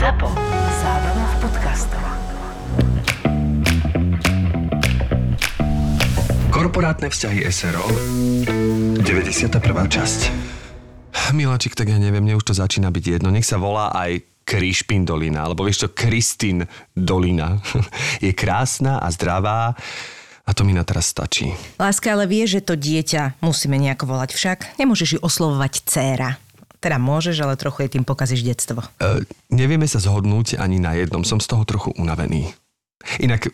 ZAPO. Zábrná v podcastov. Korporátne vzťahy SRO 91. časť. Miláčik, tak ja neviem, mne už to začína byť jedno. Nech sa volá aj Krišpin dolina, alebo vieš čo, Kristin dolina. Je krásna a zdravá. A to mi na teraz stačí. Láska, ale vie, že to dieťa musíme nejako volať však. Nemôžeš ju oslovovať dcéra. Teda môžeš, ale trochu jej tým pokazíš detstvo. Nevieme sa zhodnúť ani na jednom. Som z toho trochu unavený. Inak,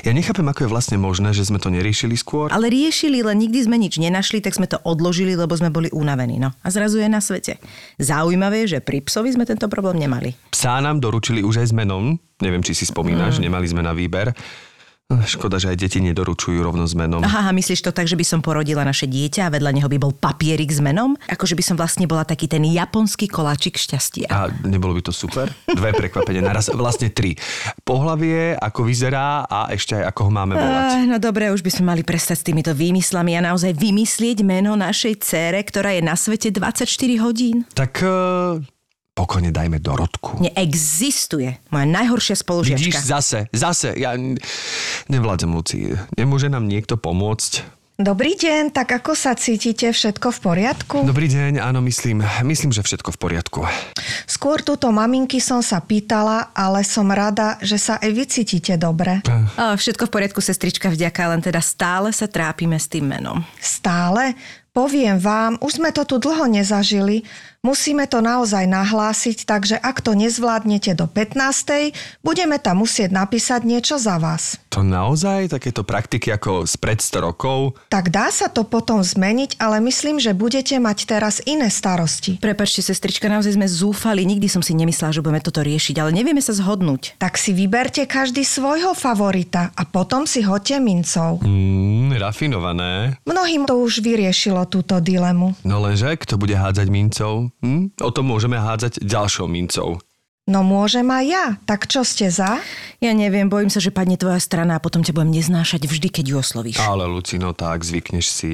ja nechápem, ako je vlastne možné, že sme to neriešili skôr. Ale riešili, len nikdy sme nič nenašli, tak sme to odložili, lebo sme boli unavení. No a zrazu je na svete. Zaujímavé je, že pri psovi sme tento problém nemali. Psa nám doručili už aj s menom. Neviem, či si spomínaš, nemali sme na výber. Škoda, že aj deti nedoručujú rovno s menom. Aha, myslíš to tak, že by som porodila naše dieťa a vedľa neho by bol papierik s menom? Akože by som vlastne bola taký ten japonský koláčik šťastia. A nebolo by to super? Dve prekvapenia naraz, vlastne tri. Pohlavie, ako vyzerá a ešte aj ako ho máme volať. No dobre, už by sme mali prestať s týmito výmyslami a naozaj vymyslieť meno našej dcére, ktorá je na svete 24 hodín. Tak... pokojne dajme Dorotku. Neexistuje. Moja najhoršia spolužiačka. Vidíš, zase. Ja nevládzem, Luci. Nemôže nám niekto pomôcť? Dobrý deň, tak ako sa cítite? Všetko v poriadku? Dobrý deň, áno, myslím, že všetko v poriadku. Skôr túto maminky som sa pýtala, ale som rada, že sa aj vy cítite dobre. Všetko v poriadku, sestrička, vďaka, len teda stále sa trápime s tým menom. Stále? Poviem vám, už sme to tu dlho nezažili, musíme to naozaj nahlásiť, takže ak to nezvládnete do 15. budeme tam musieť napísať niečo za vás. To naozaj? Takéto praktiky ako spred 100 rokov? Tak dá sa to potom zmeniť, ale myslím, že budete mať teraz iné starosti. Prepáčte, sestrička, naozaj sme zúfali, nikdy som si nemyslela, že budeme toto riešiť, ale nevieme sa zhodnúť. Tak si vyberte každý svojho favorita a potom si hoďte mincov. Rafinované. Mnohým to už vyriešilo túto dilemu. No lenže, kto bude hádzať mincov? O tom môžeme hádzať ďalšou mincov. No môžem aj ja. Tak čo ste za? Ja neviem, bojím sa, že padne tvoja strana a potom ťa budem neznášať vždy, keď ju oslovíš. Ale Lucino, tak zvykneš si.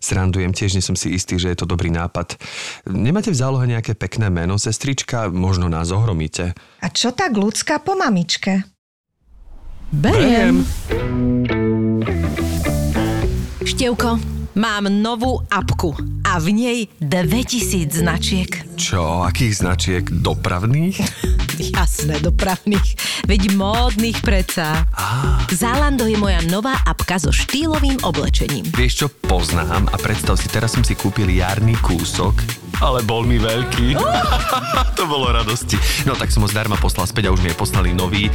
Srandujem, tiež nie som si istý, že je to dobrý nápad. Nemáte v zálohe nejaké pekné meno, sestrička? Možno nás ohromíte. A čo tak ľudská po mamičke? Beriem. Števko, mám novú apku a v nej 2000 značiek. Čo? Akých značiek? Dopravných? Jasné, dopravných. Veď módnych predsa. Zalando je moja nová apka so štýlovým oblečením. Vieš čo, poznám a predstav si, teraz som si kúpil jarný kúsok, ale bol mi veľký. To bolo radosti. No tak som ho zdarma poslal späť a už mi je poslali nový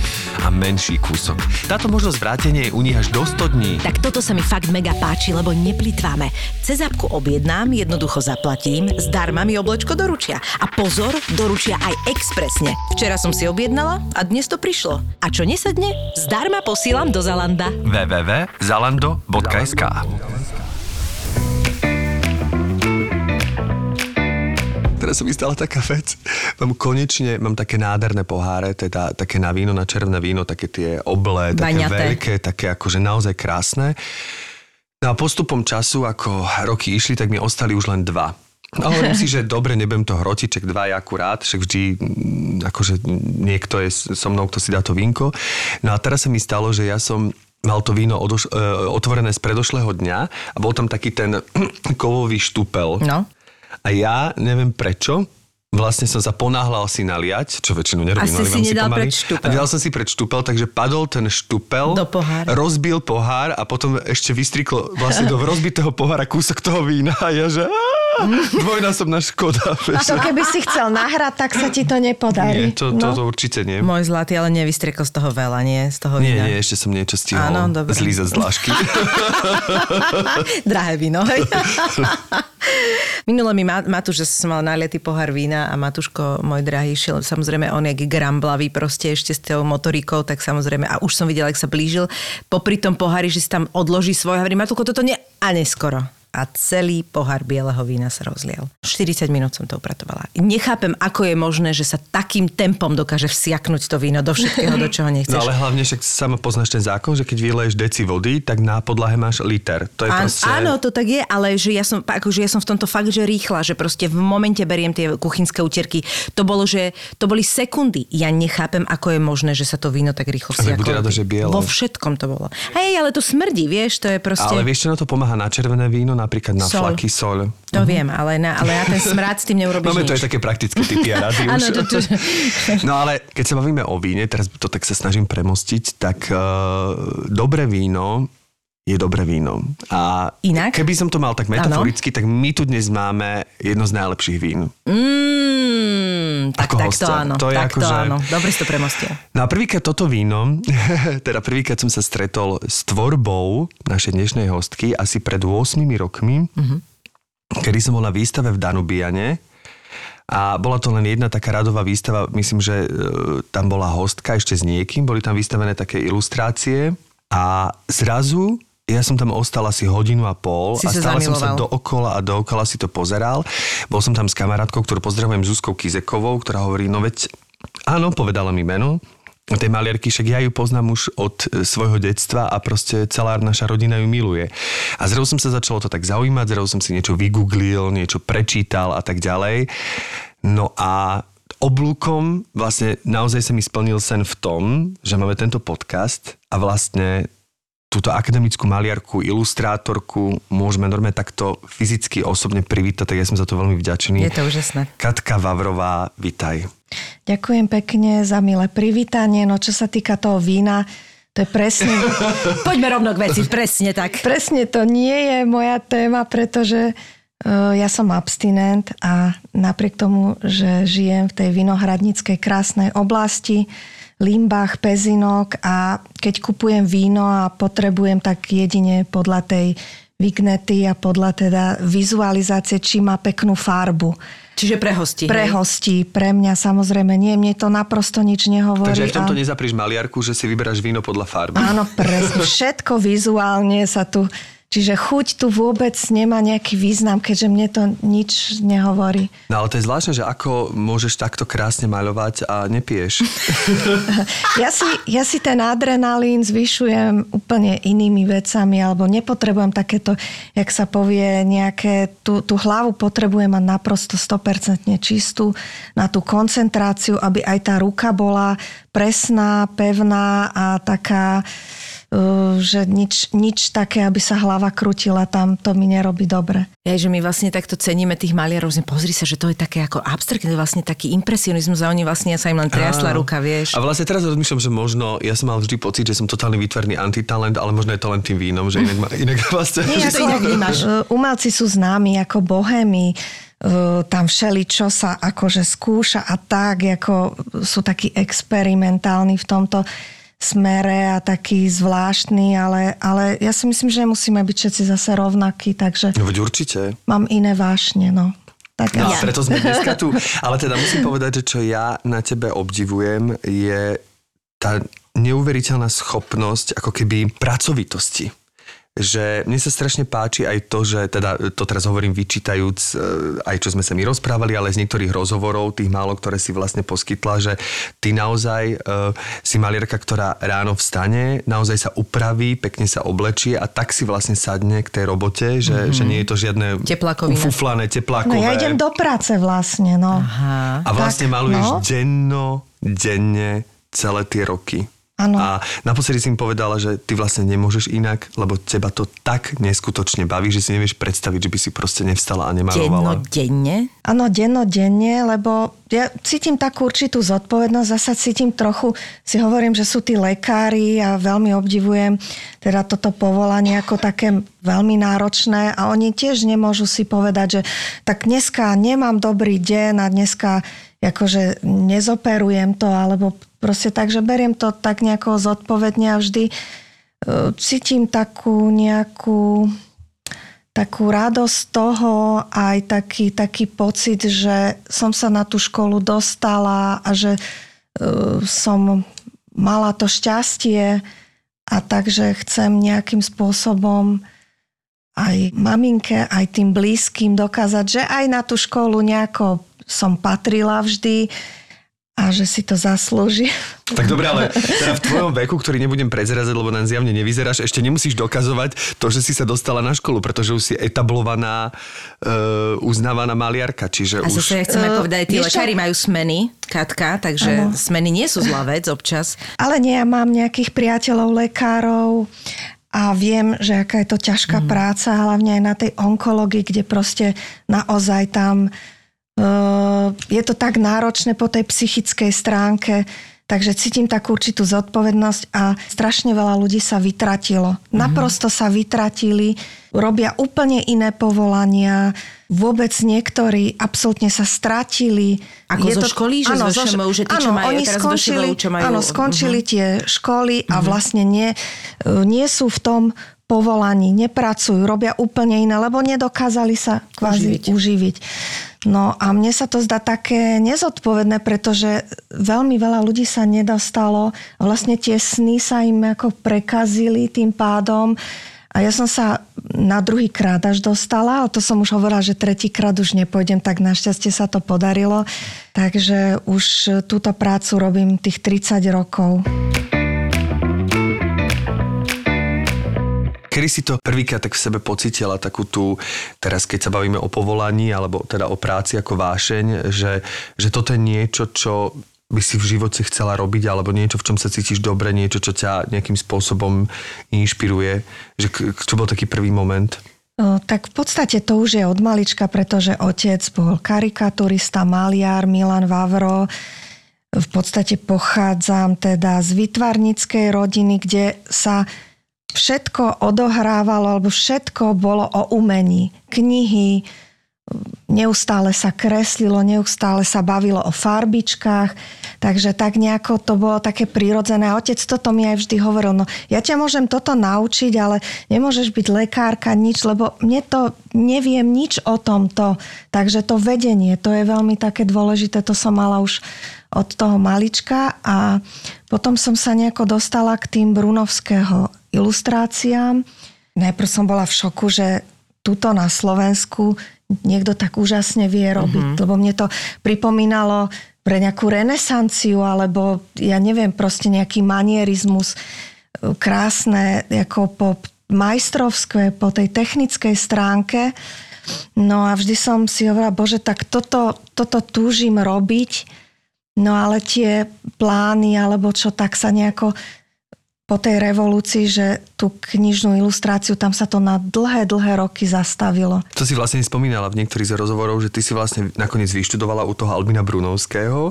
a menší kúsok. Táto možnosť vrátenia je u nich až do 100 dní. Tak toto sa mi fakt mega páči, lebo neplitváme. Cez apku objednám, jednoducho zaplatím, zdarma mi oblečko doručia. A pozor, doručia aj expresne. Včera som si objednala a dnes to prišlo. A čo nesedne, zdarma posílam do Zalanda. www.zalando.sk. Teraz som vystala taká vec. Mám konečne také nádherné poháre, teda také na víno, na červené víno, také tie oblé, také baňaté, veľké, také akože naozaj krásne. No a postupom času, ako roky išli, tak mi ostali už len dva. A hovorím si, že dobre, nebudem to hrotiť, čak dva je akurát, však vždy akože niekto je so mnou, kto si dá to vínko. No a teraz sa mi stalo, že ja som... mal to víno otvorené z predošlého dňa a bol tam taký ten kovový štúpel. No. A ja neviem prečo, vlastne som sa ponáhľal si naliať, čo väčšinu nerobím, ale vám si pomaly. A nedal som si pred štúpel, takže padol ten štúpel, rozbil pohár a potom ešte vystriklo vlastne do rozbitého pohára kúsok toho vína a ja že... dvojnásobná škoda. A to keby si chcel nahrať, tak sa ti to nepodarí. Nie, to určite nie. Môj zlatý, ale nevystriekol z toho veľa, nie? Z toho vína. Nie, ešte som niečo stihol. Áno, dobre. Zlízať z dlášky. Drahé víno. Minule mi Matúš, že som mal nalietý pohár vína a Matúško, môj drahý, šiel. Samozrejme, on jak gramblavý proste ešte s tou motorikou, tak samozrejme, a už som videla, jak sa blížil popri tom pohári, že si tam odloží svoj. Hovorím, Matúko, toto nie a neskoro. a celý pohár bieleho vína sa rozliel. 40 minút som to upratovala. Nechápem, ako je možné, že sa takým tempom dokáže vsiaknúť to víno do všetkého, do čoho nechceš. No ale hlavne však sama poznáš ten zákon, že keď vyleješ deci vody, tak na podlahe máš liter. To je proste... Áno, to tak je, ale že ja som v tomto fakt, že rýchla, že proste v momente beriem tie kuchynské utierky. To boli sekundy. Ja nechápem, ako je možné, že sa to víno tak rýchlo vsiaklo. Vo všetkom to bolo. Hej, ale to smrdí, vieš, to je proste... Ale vieš, čo na to pomáha? Na červené víno, napríklad na flaky, soľ. To viem, ale ja ten smrad s tým neurobíš nič. To je také praktické typy a rady už. No ale keď sa bavíme o víne, teraz to tak sa snažím premostiť, tak dobré víno je dobré víno. A inak? Keby som to mal tak metaforicky, tak my tu dnes máme jedno z najlepších vín. Tak to áno. Áno. Dobre si to premostil. No a prvýkrát toto víno, prvýkrát som sa stretol s tvorbou našej dnešnej hostky asi pred 8 rokmi, kedy som bol na výstave v Danubiane. A bola to len jedna taká radová výstava, myslím, že tam bola hostka ešte s niekým, boli tam vystavené také ilustrácie a zrazu ja som tam ostal asi hodinu a pol a stále som sa dookola si to pozeral. Bol som tam s kamarátkou, ktorú pozdravujem, Zuzkou Kizekovou, ktorá hovorí, no veď, áno, povedala mi meno tej maliarky, však ja ju poznám už od svojho detstva a proste celá naša rodina ju miluje. A zrazu som sa začalo to tak zaujímať, zrazu som si niečo vygooglil, niečo prečítal a tak ďalej. No a oblúkom vlastne naozaj sa mi splnil sen v tom, že máme tento podcast a vlastne túto akademickú maliarku, ilustrátorku môžeme normálne takto fyzicky osobne privítať, tak ja som za to veľmi vďačný. Je to úžasné. Katka Vavrová, vitaj. Ďakujem pekne za milé privítanie. No čo sa týka toho vína, to je presne... Poďme rovno k veci, presne tak. Presne to nie je moja téma, pretože ja som abstinent a napriek tomu, že žijem v tej vinohradníckej krásnej oblasti, Limbách, Pezinok, a keď kupujem víno a potrebujem, tak jedine podľa tej vignety a podľa teda vizualizácie, či má peknú farbu. Čiže pre hostí. Pre hostí, pre mňa samozrejme nie, mne to naprosto nič nehovorí. Takže aj v tomto nezapríš maliarku, že si vyberáš víno podľa farby. Áno, presne, všetko vizuálne sa tu... Čiže chuť tu vôbec nemá nejaký význam, keďže mne to nič nehovorí. No ale to je zvláštne, že ako môžeš takto krásne maľovať a nepiješ? Ja si ten adrenalín zvyšujem úplne inými vecami, alebo nepotrebujem takéto, jak sa povie, nejaké... Tú hlavu potrebujem mať naprosto 100% čistú na tú koncentráciu, aby aj tá ruka bola presná, pevná a taká... že nič také, aby sa hlava krútila tam, to mi nerobí dobre. Ja, že my vlastne takto ceníme tých maliarov, pozri sa, že to je také ako abstraktné, vlastne taký impresionizmus a oni vlastne, ja sa im len triasla ruka, vieš. A vlastne teraz rozmýšľam, že možno, ja som mal vždy pocit, že som totálny výtvarný antitalent, ale možno je to len tým vínom, že inak vlastne... Nie, ja to inak vnímaš. Umelci sú známi ako bohémi, tam všeličo sa akože skúša a tak, ako sú takí experimentálni v tomto smere a taký zvláštny, ale ja si myslím, že musíme byť všetci zase rovnakí, takže... No veď určite. Mám iné vášne, no. Tak no ja. Preto sme dneska tu. Ale teda musím povedať, že čo ja na tebe obdivujem, je tá neuveriteľná schopnosť ako keby pracovitosti. Že mne sa strašne páči aj to, že teda to teraz hovorím vyčítajúc aj čo sme sa my rozprávali, ale z niektorých rozhovorov, tých málo, ktoré si vlastne poskytla, že ty naozaj si maliarka, ktorá ráno vstane, naozaj sa upraví, pekne sa oblečie a tak si vlastne sadne k tej robote, že nie je to žiadne ufuflané, teplákové. No ja idem do práce vlastne, no. Aha. A vlastne tak, maluješ denne celé tie roky. Ano. A naposledy si mi povedala, že ty vlastne nemôžeš inak, lebo teba to tak neskutočne baví, že si nevieš predstaviť, že by si proste nevstala a nemalovala. Dennodenne? Áno, dennodenne, lebo ja cítim takú určitú zodpovednosť, zasa cítim trochu, si hovorím, že sú tí lekári a veľmi obdivujem teda toto povolanie ako také veľmi náročné a oni tiež nemôžu si povedať, že tak dneska nemám dobrý deň a dneska akože nezoperujem to, alebo proste tak, že beriem to tak nejako zodpovedne a vždy cítim takú nejakú takú radosť z toho, aj taký pocit, že som sa na tú školu dostala a že som mala to šťastie a takže chcem nejakým spôsobom aj maminke, aj tým blízkym dokázať, že aj na tú školu nejako som patrila vždy a že si to zaslúži. Tak dobre, ale teda v tvojom veku, ktorý nebudem prezrazať, lebo nám zjavne nevyzeráš, ešte nemusíš dokazovať to, že si sa dostala na školu, pretože už si etablovaná, uznávaná maliarka. Čiže a už... zase chceme povedať, tí lekári majú smeny, Katka, takže ano. Smeny nie sú zlá vec občas. Ale nie, ja mám nejakých priateľov, lekárov a viem, že aká je to ťažká práca, hlavne aj na tej onkológii, kde proste naozaj tam... je to tak náročné po tej psychickej stránke, takže cítim takú určitú zodpovednosť a strašne veľa ľudí sa vytratilo. Naprosto sa vytratili, robia úplne iné povolania, vôbec niektorí absolútne sa stratili. Ako je zo to, školy? Že áno, zo ŠMU, že tí, čo majú teraz skončili, čo majú... Áno, skončili tie školy a vlastne nie sú v tom povolaní, nepracujú, robia úplne iné, lebo nedokázali sa kvázi uživiť. No a mne sa to zdá také nezodpovedné, pretože veľmi veľa ľudí sa nedostalo. Vlastne tie sny sa im ako prekazili tým pádom. A ja som sa na druhýkrát až dostala, ale to som už hovorila, že tretíkrát už nepôjdem, tak našťastie sa to podarilo. Takže už túto prácu robím tých 30 rokov. Kedy si to prvýkrát tak v sebe pocítila takú tú, teraz keď sa bavíme o povolaní, alebo teda o práci ako vášeň, že toto je niečo, čo by si v živote chcela robiť, alebo niečo, v čom sa cítiš dobre, niečo, čo ťa nejakým spôsobom inšpiruje? Že, čo bol taký prvý moment? No, tak v podstate to už je od malička, pretože otec bol karikaturista, maliar, Milan Vavro. V podstate pochádzam teda z výtvarníckej rodiny, kde sa... všetko odohrávalo, alebo všetko bolo o umení. Knihy, neustále sa kreslilo, neustále sa bavilo o farbičkách, takže tak nejako to bolo také prirodzené. Otec toto mi aj vždy hovoril, no ja ťa môžem toto naučiť, ale nemôžeš byť lekárka, nič, lebo mne to, neviem nič o tomto. Takže to vedenie, to je veľmi také dôležité, to som mala už od toho malička a potom som sa nejako dostala k tým Brunovského ilustráciám. Najprv som bola v šoku, že tuto na Slovensku niekto tak úžasne vie robiť, lebo mne to pripomínalo pre nejakú renesanciu, alebo ja neviem, proste nejaký manierizmus, krásne, ako po majstrovské, po tej technickej stránke. No a vždy som si hovorila, Bože, tak toto túžim robiť, no ale tie plány, alebo čo, tak sa nejako... po tej revolúcii, že tú knižnú ilustráciu, tam sa to na dlhé roky zastavilo. To si vlastne spomínala v niektorých z rozhovorov, že ty si vlastne nakoniec vyštudovala u toho Albína Brunovského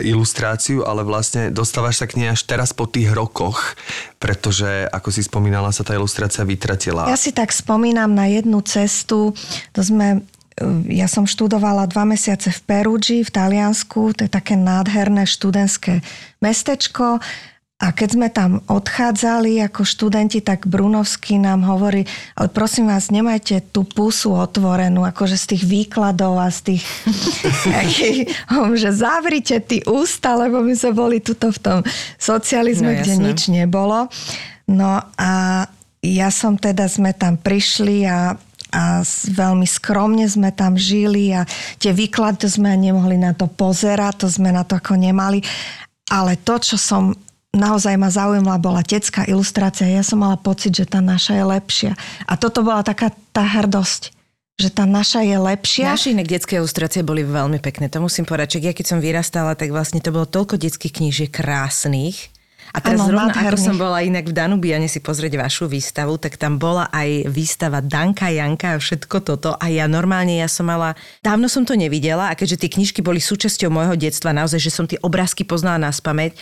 ilustráciu, ale vlastne dostávaš sa k nej až teraz po tých rokoch, pretože, ako si spomínala, sa tá ilustrácia vytratila. Ja si tak spomínam na jednu cestu, ja som študovala 2 mesiace v Perugii, v Taliansku, to je také nádherné študentské mestečko. A keď sme tam odchádzali ako študenti, tak Brunovský nám hovorí, ale prosím vás, nemajte tú pusu otvorenú, akože z tých výkladov a z tých že zavrite ty ústa, lebo my sme boli tuto v tom socializme, no, kde nič nebolo. No a ja som teda, sme tam prišli a veľmi skromne sme tam žili a tie výklady, to sme nemohli na to pozerať, to sme na to ako nemali. Ale to, čo som naozaj ma zaujímala, bola detská ilustrácia. Ja som mala pocit, že tá naša je lepšia. A toto bola taká tá hrdosť, že tá naša je lepšia. Naše iné detské ilustrácie boli veľmi pekné. To musím povedať, že ja keď som vyrastala, tak vlastne to bolo toľko detských knížiek krásnych. A teraz zrovna, ako som bola inak v Danubiane si pozrieť vašu výstavu, tak tam bola aj výstava Danka Janka a všetko toto. A ja normálne, som mala... Dávno som to nevidela a keďže tie knižky boli súčasťou môjho detstva, naozaj, že som tie obrázky poznala naspamäť,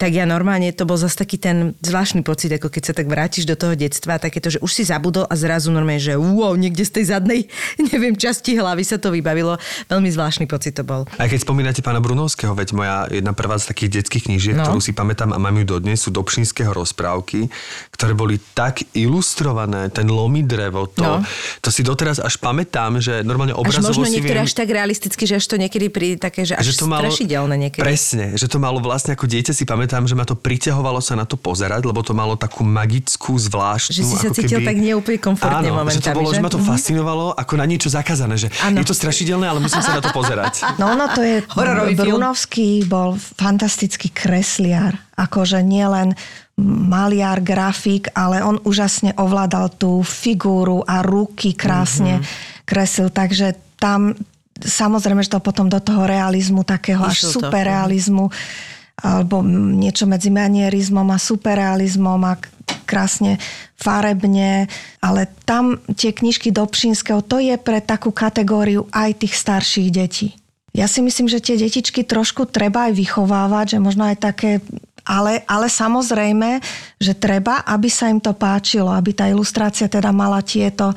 tak ja normálne, to bol zase taký ten zvláštny pocit, ako keď sa tak vrátiš do toho detstva, takéto, že už si zabudol a zrazu normálne, že wow, niekde z tej zadnej, neviem, časti hlavy sa to vybavilo. Veľmi zvláštny pocit to bol. A keď spomínate pána Brunovského, veď moja jedna prvá z takých detských knížiek, ktorú si pamätám a mám ju dodnes, sú Dobšinského rozprávky, ktoré boli tak ilustrované, ten lomí drevo, to si doteraz až pamätám, že normálne obrazovo si viem... Až možno niektoré až tak realisticky, že až to niekedy príde také, že to malo, strašidelné niekedy. Presne, že to malo vlastne ako dieťa si pamätám, pamätám, že ma to priťahovalo sa na to pozerať, lebo to malo takú magickú, zvláštnu... Že si sa cítil tak neúplne komfortne momentami, že? Áno, že ma to fascinovalo, ako na niečo zakázané, že je to strašidelné, ale musím sa na to pozerať. No, to je... Hororový film. Brunovský bol fantastický kresliar. Akože nielen maliar, grafik, ale on úžasne ovládal tú figúru a ruky krásne kresil. Takže tam, samozrejme, že to potom do toho realizmu, takého až superrealizmu, alebo niečo medzi manierizmom a superrealizmom a krásne farebne, ale tam tie knižky Dobšinského, to je pre takú kategóriu aj tých starších detí. Ja si myslím, že tie detičky trošku treba aj vychovávať, že možno aj také, ale samozrejme, že treba, aby sa im to páčilo, aby tá ilustrácia teda mala tieto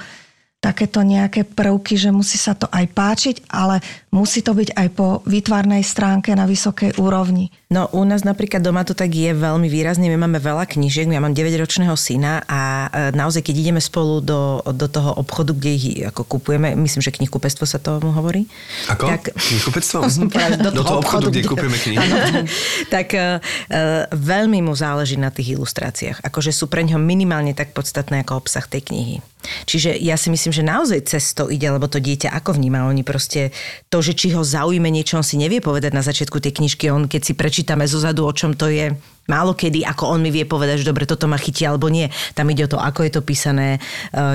takéto nejaké prvky, že musí sa to aj páčiť, ale musí to byť aj po výtvarnej stránke na vysokej úrovni. No u nás napríklad doma to tak je veľmi výrazne. My máme veľa knížiek, ja mám 9-ročného syna a naozaj, keď ideme spolu do toho obchodu, kde ich ako kupujeme, myslím, že knihkupectvo sa tomu hovorí. Ako? Tak, knihkupectvo? Do toho obchodu, kde kupujeme knihy. Tak veľmi mu záleží na tých ilustráciách. Akože sú pre ňho minimálne tak podstatné ako obsah tej knihy. Čiže ja si myslím, že naozaj cez to ide, lebo to dieťa ako vníma, oni proste to, že či ho zaujme niečo, on si nevie povedať na začiatku tej knižky, on keď si prečítame zozadu, o čom to je, málo kedy, ako on mi vie povedať, že dobre, toto ma chytí alebo nie. Tam ide o to, ako je to písané,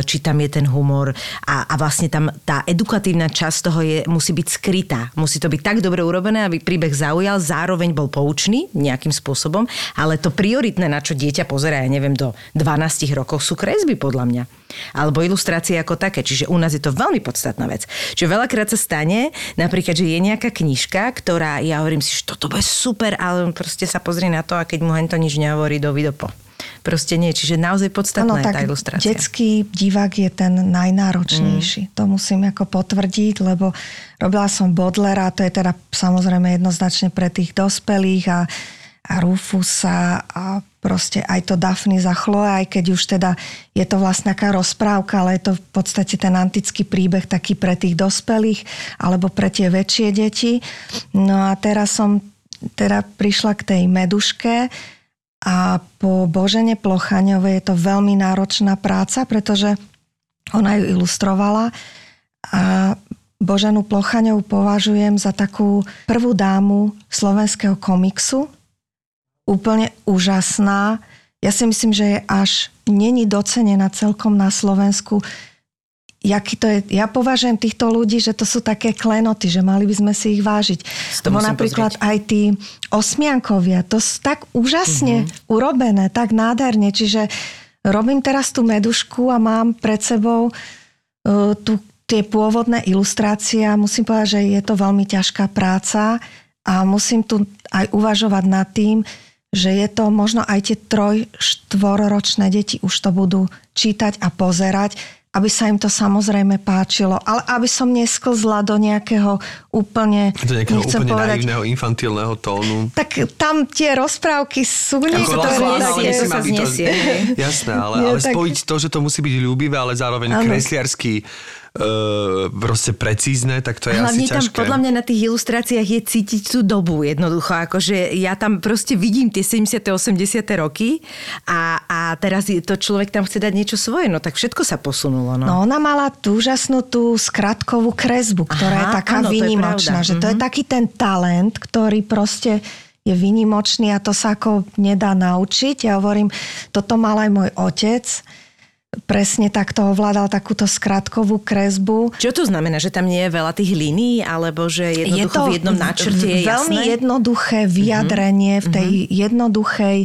či tam je ten humor a vlastne tam tá edukatívna časť toho je, musí byť skrytá. Musí to byť tak dobre urobené, aby príbeh zaujal, zároveň bol poučný nejakým spôsobom, ale to prioritné, na čo dieťa pozerá, ja neviem, do 12 rokov sú kresby podľa mňa. Alebo ilustrácie ako také. Čiže u nás je to veľmi podstatná vec. Čiže veľakrát sa stane, napríklad, že je nejaká knižka, ktorá, ja hovorím si, že toto bude super, ale on proste sa pozrie na to, a keď mu hen to nič nehovorí, dovidopo. Proste nie. Čiže naozaj podstatná je tá ilustrácia. Detský divák je ten najnáročnejší. To musím ako potvrdiť, lebo robila som Baudelaire, to je teda samozrejme jednoznačne pre tých dospelých a Rufusa a proste aj to Daphnis a Chloé, aj keď už teda je to vlastne taká rozprávka, ale je to v podstate ten antický príbeh taký pre tých dospelých alebo pre tie väčšie deti. No a teraz som teda prišla k tej Meduške a po Božene Plochaňovej je to veľmi náročná práca, pretože ona ju ilustrovala a Boženu Plochaňovú považujem za takú prvú dámu slovenského komiksu. Úplne úžasná. Ja si myslím, že je až není docenená celkom na Slovensku. Jaký to je? Ja považujem týchto ľudí, že to sú také klenoty, že mali by sme si ich vážiť. Lebo napríklad aj tí osmiankovia, to sú tak úžasne urobené, tak nádherne. Čiže robím teraz tú Medušku a mám pred sebou tie pôvodné ilustrácie. Musím povedať, že je to veľmi ťažká práca a musím tu aj uvažovať nad tým, že je to možno aj tie 3-4-ročné deti už to budú čítať a pozerať, aby sa im to samozrejme páčilo, ale aby som nesklzla do nejakého úplne... Do nejakého úplne naivného, infantilného tónu. Tak tam tie rozprávky sú niektoré... To sa zniesie. Jasné, ale spojiť to, že to musí byť ľúbivé, ale zároveň kresliarsky... proste precízne, tak to je hlavne asi ťažké. Tam podľa mňa na tých ilustráciách je cítiť tú dobu jednoducho, akože ja tam proste vidím tie 70. 80. roky a teraz to človek tam chce dať niečo svoje, no tak všetko sa posunulo. No, ona mala tú úžasnú tú skratkovú kresbu, ktorá je taká výnimočná, že to je taký ten talent, ktorý proste je výnimočný a to sa ako nedá naučiť. Ja hovorím, toto mal aj môj otec, presne takto ovládal takúto skratkovú kresbu. Čo to znamená? Že tam nie je veľa tých línií? Alebo že jednoducho je v jednom náčrte je jasné? Veľmi jednoduché vyjadrenie v tej jednoduchej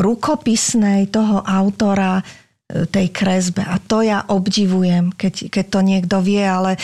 rukopisnej toho autora tej kresbe. A to ja obdivujem, keď to niekto vie, ale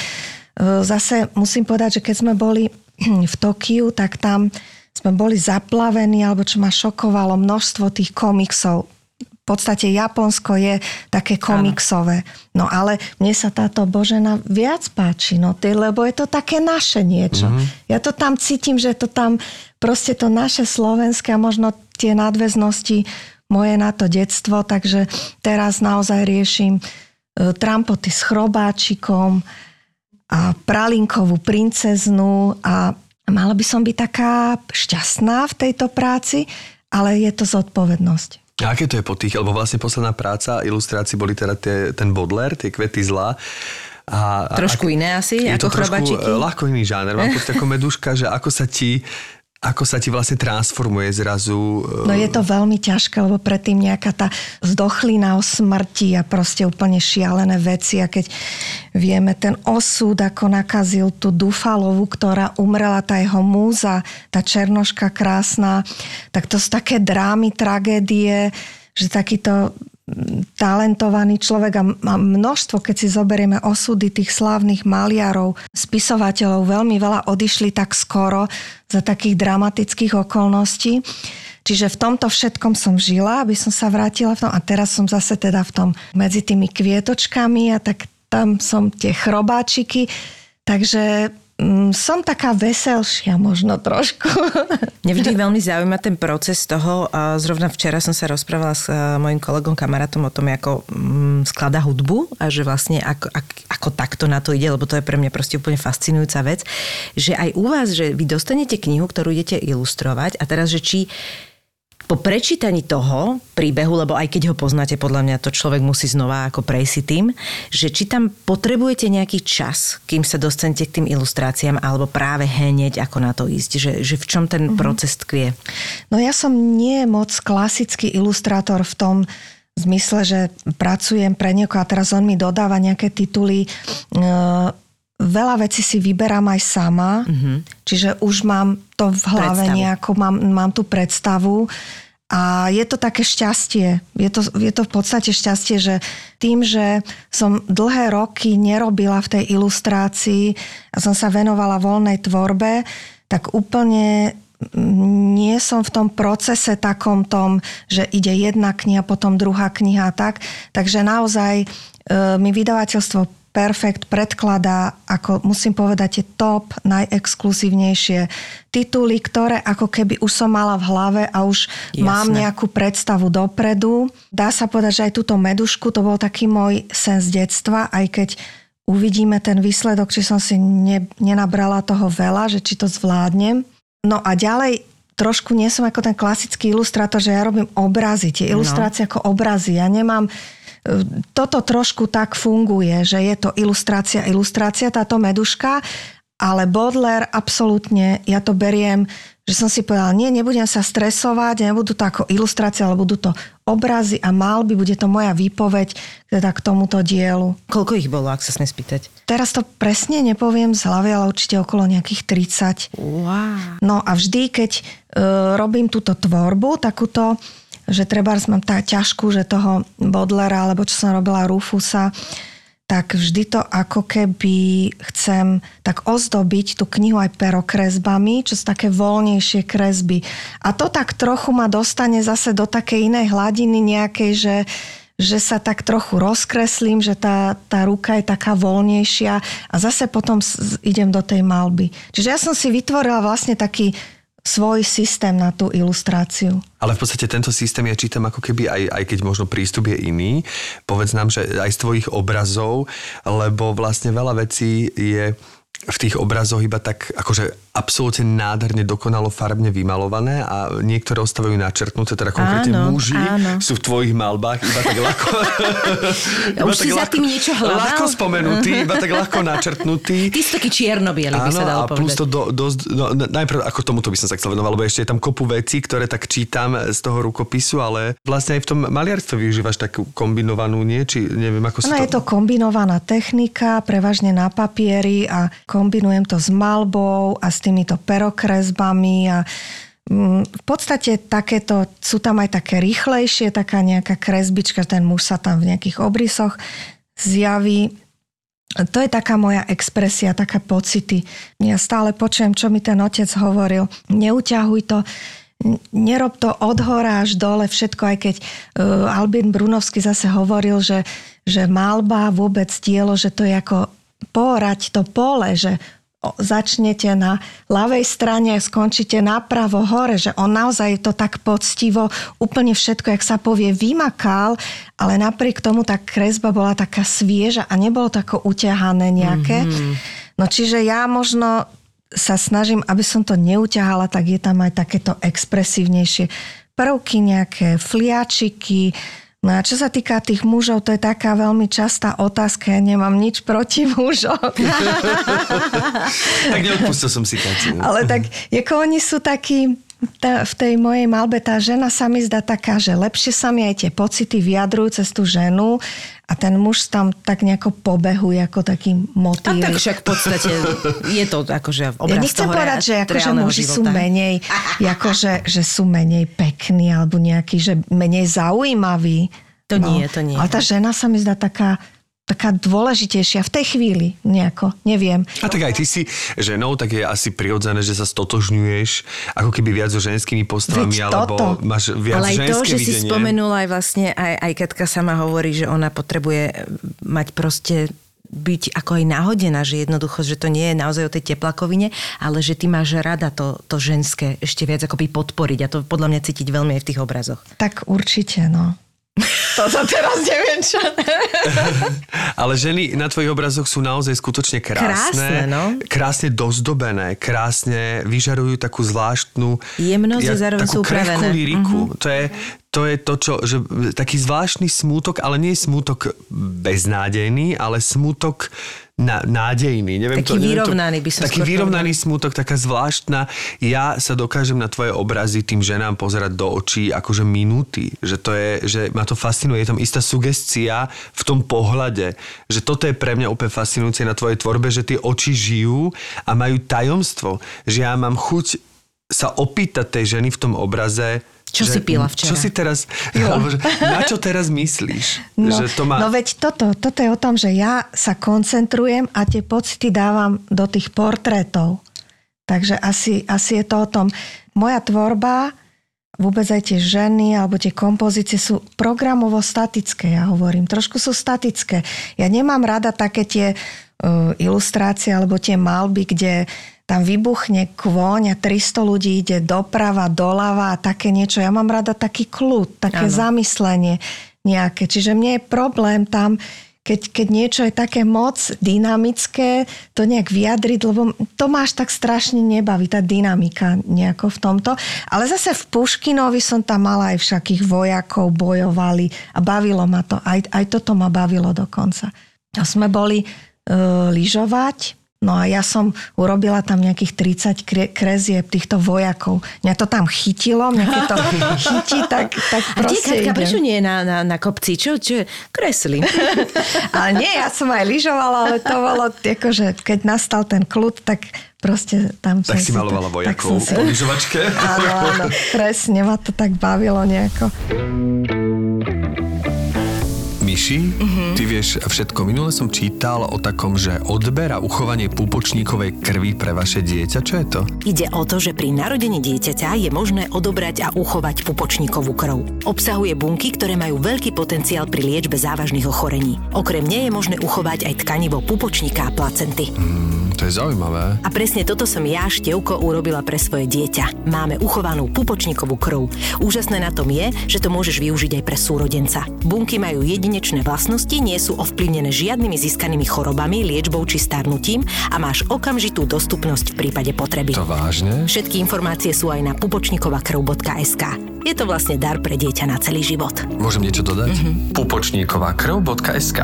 zase musím povedať, že keď sme boli v Tokiu, tak tam sme boli zaplavení, alebo čo ma šokovalo, množstvo tých komiksov. V podstate Japonsko je také komiksové. No ale mne sa táto Božena viac páči, no, lebo je to také naše niečo. Ja to tam cítim, že to tam proste to naše slovenské a možno tie nadväznosti moje na to detstvo, takže teraz naozaj riešim trampoty s chrobáčikom a pralinkovú princeznu a mala by som byť taká šťastná v tejto práci, ale je to zodpovednosť. A aké to je po tých, lebo vlastne posledná práca ilustrácií boli teda ten Baudelaire, tie kvety zla. A trošku iné asi, ako chrobačiky. Ľahko iný žáner, mám proste komeduška, že ako sa ti vlastne transformuje zrazu. No je to veľmi ťažké, lebo predtým nejaká tá zdochlina o smrti a proste úplne šialené veci. A keď vieme ten osud, ako nakazil tú Dufalovu, ktorá umrela, tá jeho múza, tá černoška krásna, tak to sú také drámy, tragédie, že takýto talentovaný človek a množstvo, keď si zoberieme osudy tých slávnych maliarov, spisovateľov, veľmi veľa odišli tak skoro za takých dramatických okolností. Čiže v tomto všetkom som žila, aby som sa vrátila v tom, a teraz som zase teda v tom medzi tými kvietočkami a tak tam som tie chrobáčiky, takže som taká veselšia možno trošku. Mňa vždy veľmi zaujíma ten proces toho. Zrovna včera som sa rozprávala s mojim kolegom, kamarátom o tom, ako skladá hudbu a že vlastne ako takto na to ide, lebo to je pre mňa proste úplne fascinujúca vec, že aj u vás, že vy dostanete knihu, ktorú idete ilustrovať a teraz, že či po prečítaní toho príbehu, lebo aj keď ho poznáte, podľa mňa to človek musí znova ako prejsť tým, že či tam potrebujete nejaký čas, kým sa dostanete k tým ilustráciám, alebo práve hneď ako na to ísť, že v čom ten proces tkvie? No ja som nie moc klasický ilustrátor v tom zmysle, že pracujem pre niekoho a teraz on mi dodáva nejaké tituly. Veľa vecí si vyberám aj sama, čiže už mám to v hlave nejako, mám tú predstavu a je to také šťastie. Je to v podstate šťastie, že tým, že som dlhé roky nerobila v tej ilustrácii a som sa venovala voľnej tvorbe, tak úplne nie som v tom procese takom tom, že ide jedna kniha, potom druhá kniha, tak. Takže naozaj mi vydavateľstvo Perfekt predkladá, ako musím povedať, je top, najexkluzívnejšie tituly, ktoré ako keby už som mala v hlave a už mám nejakú predstavu dopredu. Dá sa povedať, že aj túto medušku, to bol taký môj sen z detstva, aj keď uvidíme ten výsledok, či som si nenabrala toho veľa, že či to zvládnem. No a ďalej trošku nie som ako ten klasický ilustrátor, že ja robím obrazy, tie ilustrácie ako obrazy. Ja nemám... Toto trošku tak funguje, že je to ilustrácia, táto meduška, ale Baudelaire absolútne, ja to beriem, že som si povedala, nebudem sa stresovať, nebudú to ako ilustrácia, ale budú to obrazy a malby, bude to moja výpoveď teda k tomuto dielu. Koľko ich bolo, ak sa smie spýtať? Teraz to presne nepoviem z hlavy, ale určite okolo nejakých 30. Wow. No a vždy, keď robím túto tvorbu, takúto, že trebárs mám tá ťažkú, že toho Baudelaira, alebo čo som robila Rufusa, tak vždy to ako keby chcem tak ozdobiť tú knihu aj perokresbami, čo sú také voľnejšie kresby. A to tak trochu ma dostane zase do takej inej hladiny nejakej, že sa tak trochu rozkreslím, že tá ruka je taká voľnejšia a zase potom idem do tej malby. Čiže ja som si vytvorila vlastne taký svoj systém na tú ilustráciu. Ale v podstate tento systém ja čítam ako keby aj keď možno prístup je iný. Povedz nám, že aj z tvojich obrazov, lebo vlastne veľa vecí je v tých obrazoch iba tak akože absolútne nádherne, dokonalo farbne vymalované a niektoré ostávajú načrtnuté, teda konkrétne áno, muži áno. Sú v tvojich malbách iba tak ľahko už si za tým niečo hľadal? Ľahko spomenutý, iba tak ľahko načrtnutý. Ty sú taký čierno-bielý, by sa dalo povedať. Áno, a plus to najprv ako tomuto by som sa chcel venovať, lebo ešte je tam kopu vecí, ktoré tak čítam z toho rukopisu, ale vlastne aj v tom maliarstve využívaš takú kombinovanú, nie? Či neviem, ako sa to... Je to kombinovaná technika, prevažne na papieri a kombinujem to s malbou a s týmito perokresbami a v podstate takéto, sú tam aj také rýchlejšie, taká nejaká kresbička, ten muž sa tam v nejakých obrysoch zjaví. To je taká moja expresia, taká pocity. Ja stále počujem, čo mi ten otec hovoril. Neuťahuj to, nerob to od hora až dole, všetko, aj keď Albín Brunovský zase hovoril, že malba vôbec dielo, že to je ako poorať to pole, že začnete na ľavej strane, skončíte napravo hore, že on naozaj to tak poctivo, úplne všetko, jak sa povie, vymakal, ale napriek tomu tá kresba bola taká svieža a nebolo tako uťahané nejaké. Mm-hmm. No čiže ja možno sa snažím, aby som to neuťahala, tak je tam aj takéto expresívnejšie prvky, nejaké fliačiky. No a čo sa týka tých mužov, to je taká veľmi častá otázka. Ja nemám nič proti mužom. Tak neodpustil som si Katiu. Ale tak, ako oni sú takí, v tej mojej malbe tá žena sa mi zdá taká, že lepšie sa mi aj tie pocity vyjadrujú cez tú ženu a ten muž tam tak nejako pobehuje ako taký motýl. A tak však v podstate je to akože obraz toho reálneho života. Ja nechcem povedať, že akože muži sú menej, že sú menej pekní alebo nejaký, že menej zaujímaví. To nie. Ale tá žena sa mi zdá taká dôležitejšia v tej chvíli nejako, neviem. A tak aj ty si ženou, tak je asi prirodzené, že sa stotožňuješ ako keby viac so ženskými postavami, alebo máš viac ženské videnie. Ale aj to, že si spomenula aj vlastne, aj Katka sama hovorí, že ona potrebuje mať proste byť ako aj náhodená, že jednoducho, že to nie je naozaj o tej teplakovine, ale že ty máš rada to ženské ešte viac akoby podporiť a to podľa mňa cítiť veľmi aj v tých obrazoch. Tak určite, no. Toto teraz neviem čo. Ale ženy na tvojich obrazoch sú naozaj skutočne krásne, krásne dozdobené, krásne vyžarujú takú zvláštnu jemnosť, takú krehkú lyriku. Uh-huh. To je to, čo, že taký zvláštny smútok, ale nie je smútok beznádejný, ale smútok nádejný. Taký vyrovnaný smútok, taká zvláštna. Ja sa dokážem na tvoje obrazy tým ženám pozerať do očí akože minúty. Že ma to fascinuje. Je tam istá sugestia v tom pohľade. Že toto je pre mňa úplne fascinujúce na tvojej tvorbe, že tie oči žijú a majú tajomstvo. Že ja mám chuť sa opýtať tej ženy v tom obraze, čo si pila včera? Čo si teraz... Alebo, na čo teraz myslíš? No, že to má... no veď toto je o tom, že ja sa koncentrujem a tie pocity dávam do tých portrétov. Takže asi je to o tom. Moja tvorba, vôbec aj tie ženy alebo tie kompozície sú programovo statické, ja hovorím. Trošku sú statické. Ja nemám rada také tie ilustrácie alebo tie malby, kde... tam vybuchne kvoň a 300 ľudí ide doprava, doľava a také niečo. Ja mám rada taký kľud, také zamyslenie nejaké. Čiže mne je problém tam, keď niečo je také moc dynamické, to nejak vyjadriť, lebo to máš tak strašne nebaví, tá dynamika nejako v tomto. Ale zase v Puškinovi som tam mala aj všakých vojakov, bojovali a bavilo ma to. Aj toto ma bavilo dokonca. A sme boli lyžovať. No a ja som urobila tam nejakých 30 kresieb týchto vojakov. Mňa to tam chytilo, mňa keď to chytí, tak proste idem. A tie, Katka, prečo nie na kopci? Čo kreslím? Ale nie, ja som aj lyžovala, ale to bolo, akože, keď nastal ten kľud, tak proste tam... Tak si malovala vojakov po lyžovačke? Áno, presne, ma to tak bavilo nejako. Myši, ty vieš všetko. Minule som čítal o takom, že odber a uchovanie pupočníkovej krvi pre vaše dieťa. Čo je to? Ide o to, že pri narodení dieťaťa je možné odobrať a uchovať pupočníkovú krv. Obsahuje bunky, ktoré majú veľký potenciál pri liečbe závažných ochorení. Okrem nej je možné uchovať aj tkanivo pupočníka a placenty. To je zaujímavé. A presne toto som ja, Števko, urobila pre svoje dieťa. Máme uchovanú pupočníkovú krv. Úžasné na tom je, že to môžeš využiť aj pre súrodenca. Bunky majú jedine vlastnosti, nie sú ovplyvnené žiadnymi získanými chorobami, liečbou či starnutím a máš okamžitú dostupnosť v prípade potreby. To vážne? Všetky informácie sú aj na pupočníkovakrv.sk. Je to vlastne dar pre dieťa na celý život. Môžem niečo dodať? Pupočníkovakrv.sk.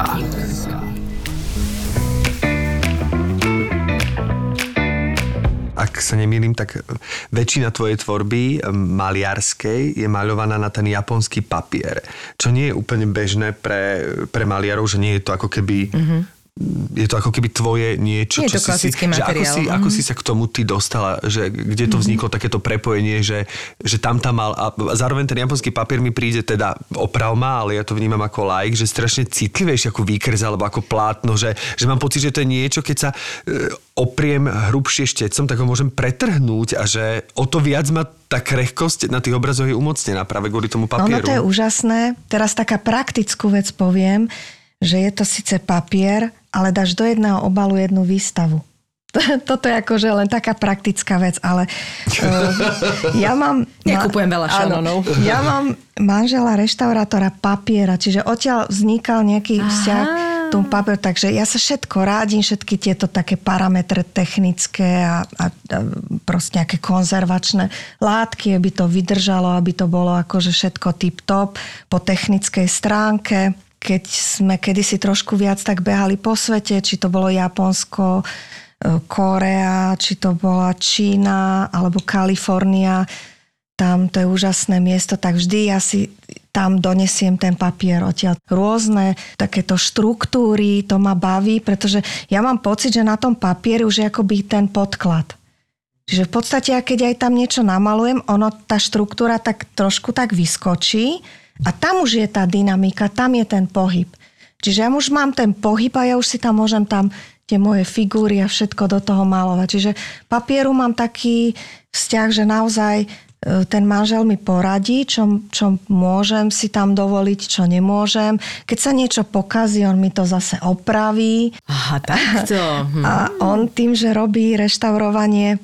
Ak sa nemýlim, tak väčšina tvojej tvorby maliarskej je maľovaná na ten japonský papier. Čo nie je úplne bežné pre maliarov, že nie je to ako keby... Je to ako keby tvoje niečo, čo si... Ako si sa k tomu ty dostala? Že, kde to vzniklo takéto prepojenie, že tam tam mal... A zároveň ten japonský papier mi príde teda opravma, ale ja to vnímam ako laik, že strašne citlivejšie ako výkrz alebo ako plátno, že mám pocit, že to je niečo, keď sa opriem hrubšie štecom, tak ho môžem pretrhnúť a že o to viac ma tá krehkosť na tých obrazoch je umocnená práve kvôli tomu papieru. No to je úžasné. Teraz taká praktickú vec poviem, že je to síce papier, ale dáš do jedného obalu jednu výstavu. Toto je akože len taká praktická vec, ale ja mám... Nekupujem veľa šanonov. Ja mám manžela reštaurátora papiera, čiže odtiaľ vznikal nejaký vzťah tomu papieru. Takže ja sa všetko rádim, všetky tieto také parametre technické a proste nejaké konzervačné látky, aby to vydržalo, aby to bolo akože všetko tip-top po technickej stránke. Keď sme kedysi trošku viac tak behali po svete, či to bolo Japonsko, Korea, či to bola Čína alebo Kalifornia, tam to je úžasné miesto, tak vždy ja si tam donesiem ten papier odtiaľ. Rôzne takéto štruktúry, to ma baví, pretože ja mám pocit, že na tom papieri už je akoby ten podklad. Čiže v podstate, keď aj tam niečo namalujem, ono, tá štruktúra tak trošku tak vyskočí a tam už je tá dynamika, tam je ten pohyb. Čiže ja už mám ten pohyb a ja už si tam môžem tam tie moje figúry a všetko do toho malovať. Čiže papieru mám taký vzťah, že naozaj ten manžel mi poradí, čo môžem si tam dovoliť, čo nemôžem. Keď sa niečo pokazí, on mi to zase opraví. Aha, takto. A on tým, že robí reštaurovanie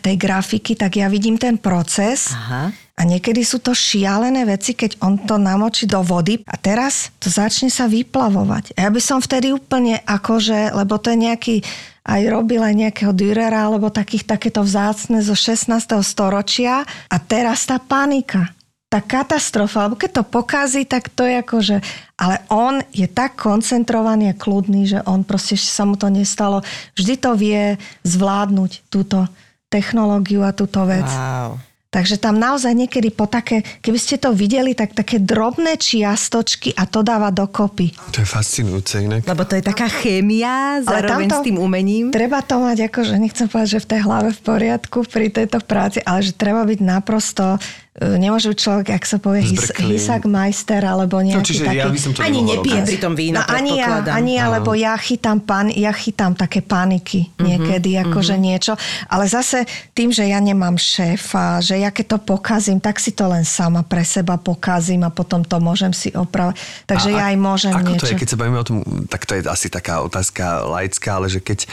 tej grafiky, tak ja vidím ten proces. Aha. A niekedy sú to šialené veci, keď on to namočí do vody a teraz to začne sa vyplavovať. Ja by som vtedy úplne akože, lebo to je nejaký, aj robil aj nejakého Dürera, alebo takéto vzácne zo 16. storočia a teraz tá panika, tá katastrofa, alebo keď to pokazí, tak to je akože, ale on je tak koncentrovaný a kľudný, že on proste sa mu to nestalo. Vždy to vie zvládnuť túto technológiu a túto vec. Wow. Takže tam naozaj niekedy po také, keby ste to videli, tak také drobné čiastočky a to dáva dokopy. To je fascinujúce inak. Lebo to je taká chémia zároveň s tým umením. Treba to mať, akože nechcem povedať, že v tej hlave v poriadku pri tejto práci, ale že treba byť naprosto, nemôže človek, ak sa povie, hisak majster, alebo nejaký taký. Ja ani nepije pri tom víno, no, predpokladám. Ani ja, lebo ja chytám také paniky niekedy, akože niečo. Ale zase tým, že ja nemám šéfa, že ja keď to pokazím, tak si to len sama pre seba pokazím a potom to môžem si opravať. Takže ja aj môžem ako niečo. Ako to je, keď sa bavíme o tom, tak to je asi taká otázka laická, ale že keď,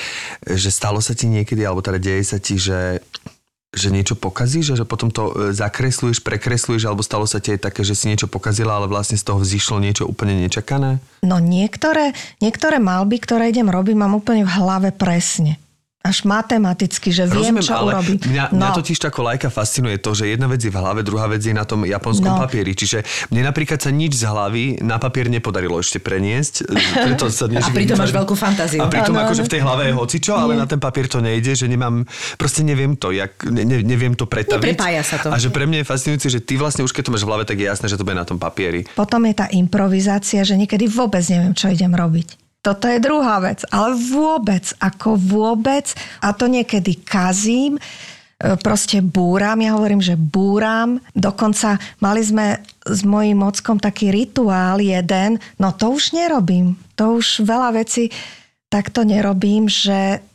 že stalo sa ti niekedy, alebo teda deje sa ti, že niečo pokazíš a že potom to zakresluješ, prekresluješ, alebo stalo sa ti aj také, že si niečo pokazila, ale vlastne z toho vzýšlo niečo úplne nečakané? No niektoré malby, ktoré idem robiť, mám úplne v hlave presne. Až matematicky, že viem, rozumiem, čo urobím. Mňa totiž ako lajka fascinuje to, že jedna vec je v hlave, druhá vec je na tom japonskom papieri. Čiže mne napríklad sa nič z hlavy na papier nepodarilo ešte preniesť. Preto sa dnes, a pritom máš veľkú fantáziu. A pritom akože v tej hlave je hocičo, ale na ten papier to nejde, že nemám, proste neviem to, neviem to pretaviť. Neprepája sa to. A že pre mňa je fascinujúce, že ty vlastne už keď to máš v hlave, tak je jasné, že to bude na tom papieri. Potom je tá improvizácia, že niekedy vôbec neviem, čo idem robiť. Toto je druhá vec, ale vôbec, a to niekedy kazím, proste búram, ja hovorím, že búram, dokonca mali sme s mojím ockom taký rituál jeden, no to už nerobím, to už veľa vecí takto nerobím, že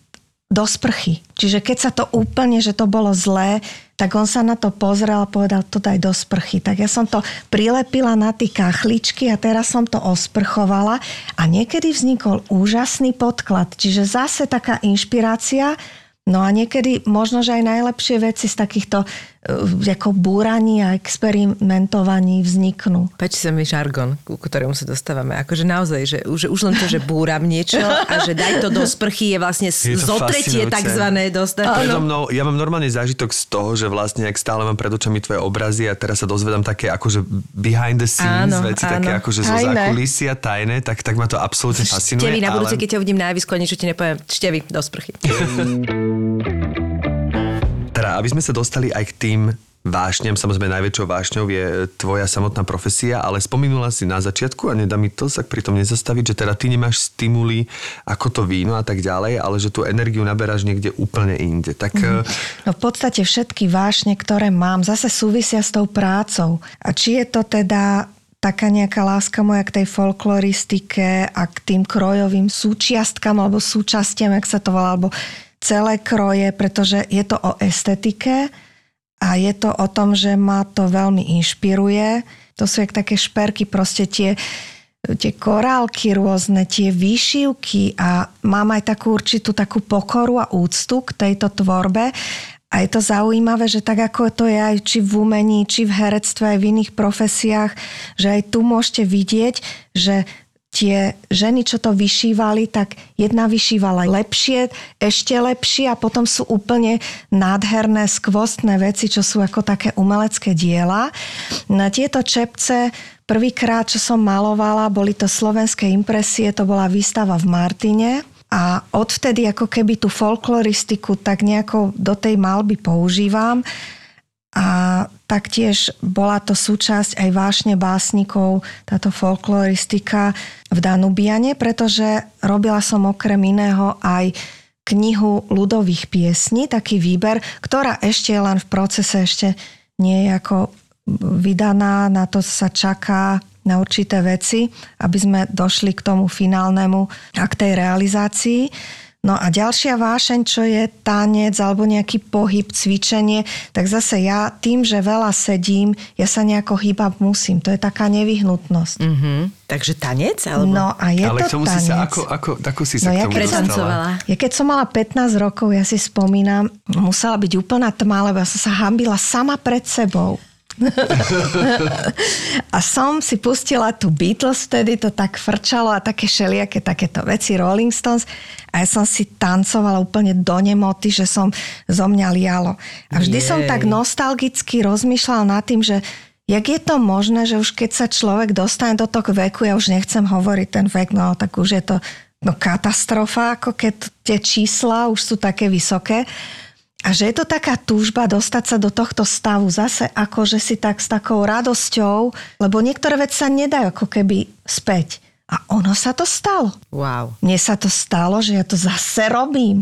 do sprchy. Čiže keď sa to úplne, že to bolo zlé, tak on sa na to pozrel a povedal, to daj do sprchy. Tak ja som to prilepila na tie kachličky a teraz som to osprchovala a niekedy vznikol úžasný podklad. Čiže zase taká inšpirácia, no a niekedy možno, že aj najlepšie veci z takýchto ako búraní a experimentovaní vzniknú. Páči sa mi žargon, ku ktorému sa dostávame. Akože naozaj, že už len to, že búram niečo a že daj to do sprchy je vlastne zotretie takzvané dostávky. Ja mám normálne zážitok z toho, že vlastne ak stále mám pred očami tvoje obrazy a teraz sa dozvedám také akože behind the scenes veci, také akože zo zákulisia tajné, tak ma to absolútne fascinuje. Števi, na budúce, keď ťa uvidím na javisku, niečo ti nepoviem. Števi, do sprchy. Aby sme sa dostali aj k tým vášňam, samozrejme najväčšou vášňou je tvoja samotná profesia, ale spomínula si na začiatku a nedá mi to sa pri tom nezastaviť, že teda ty nemáš stimuly ako to víno a tak ďalej, ale že tú energiu naberáš niekde úplne inde. Tak... No v podstate všetky vášne, ktoré mám, zase súvisia s tou prácou. A či je to teda taká nejaká láska moja k tej folkloristike a k tým krojovým súčiastkam alebo súčastiam, jak sa to volá, alebo celé kroje, pretože je to o estetike a je to o tom, že ma to veľmi inšpiruje. To sú jak také šperky, proste tie korálky rôzne, tie výšivky a mám aj takú určitú takú pokoru a úctu k tejto tvorbe. A je to zaujímavé, že tak ako to je aj či v umení, či v herectve, aj v iných profesiách, že aj tu môžete vidieť, že tie ženy, čo to vyšívali, tak jedna vyšívala lepšie, ešte lepšie a potom sú úplne nádherné, skvostné veci, čo sú ako také umelecké diela. Na tieto čepce prvýkrát, čo som malovala, boli to slovenské impresie, to bola výstava v Martine a odvtedy ako keby tú folkloristiku tak nejako do tej malby používam a taktiež bola to súčasť aj vášne básnikov, táto folkloristika v Danubiane, pretože robila som okrem iného aj knihu ľudových piesní, taký výber, ktorá ešte len v procese, ešte nie je ako vydaná, na to sa čaká na určité veci, aby sme došli k tomu finálnemu a k tej realizácii. No a ďalšia vášeň, čo je tanec alebo nejaký pohyb, cvičenie, tak zase ja tým, že veľa sedím, ja sa nejako hýbať musím. To je taká nevyhnutnosť. Mm-hmm. Takže tanec? Alebo... No a je ale to tanec. Si sa, ako si sa no, k tomu pretancovala? Ja keď som mala 15 rokov, ja si spomínam, musela byť úplná tma, lebo ja som sa hanbila sama pred sebou. A som si pustila tu Beatles, vtedy to tak frčalo a také šelijaké takéto veci, Rolling Stones, a ja som si tancovala úplne do nemoty, že som zo mňa lialo. A vždy som tak nostalgicky rozmýšľala nad tým, že jak je to možné, že už keď sa človek dostane do toho veku, ja už nechcem hovoriť ten vek, no tak už je to no, katastrofa, ako keď tie čísla už sú také vysoké. A že je to taká túžba dostať sa do tohto stavu zase ako, že si tak s takou radosťou, lebo niektoré veci sa nedajú ako keby späť. A ono sa to stalo. Wow. Mne sa to stalo, že ja to zase robím.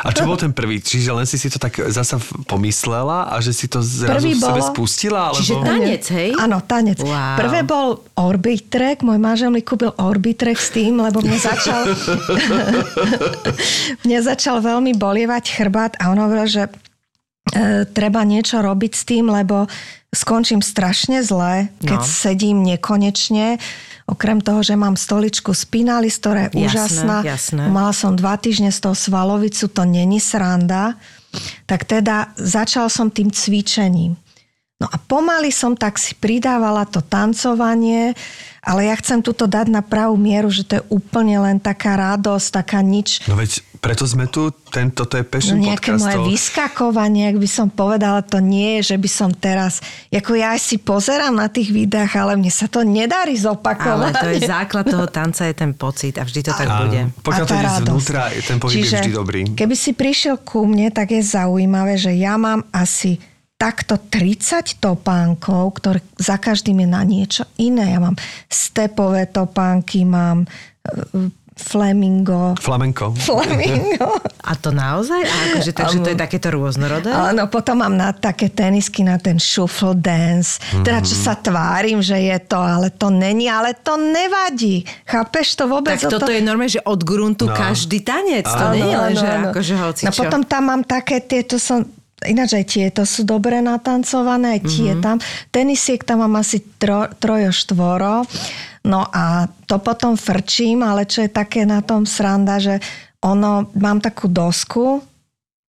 A čo bol ten prvý? Čiže len si to tak zasa pomyslela a že si to zrazu v sebe spustila? Alebo... Čiže tanec, hej? Áno, tanec. Wow. Prvé bol Orbitrek, môj manžel mi kúpil Orbitrek s tým, lebo mne začal veľmi bolievať chrbát a on hovoril, že treba niečo robiť s tým, lebo skončím strašne zle, keď sedím nekonečne. Okrem toho, že mám stoličku spinalis, ktorá je úžasná. Jasné. Mala som 2 týždne z toho svalovicu, to není sranda. Tak teda začal som tým cvičením. No a pomaly som tak si pridávala to tancovanie, ale ja chcem túto dať na pravú mieru, že to je úplne len taká radosť, taká nič. No veď preto sme tu, toto je passion nejaké podcastov. Nejaké moje vyskakovanie, ak by som povedala, to nie je, že by som teraz, ako ja si pozerám na tých videách, ale mne sa to nedarí zopakovať. Ale to je základ toho tanca, je ten pocit a vždy to tak bude. Pokiaľ to ide zvnútra, ten pohyb je vždy dobrý. Keby si prišiel ku mne, tak je zaujímavé, že ja mám asi... takto 30 topánkov, ktoré za každým je na niečo iné. Ja mám stepové topánky, mám flamenko. A to naozaj? Akože, takže to je takéto rôznorodé? No potom mám na také tenisky, na ten shuffle dance. Teda čo sa tvárim, že je to, ale to není, ale to nevadí. Chápeš to vôbec? Tak toto je normálne, že od gruntu každý tanec. To nie je len, že akože hocičo. No potom tam mám také tieto som... Ináč aj tieto sú dobre natancované, aj tie tam. Tenisiek tam mám asi 3-4. No a to potom frčím, ale čo je také na tom sranda, že ono, mám takú dosku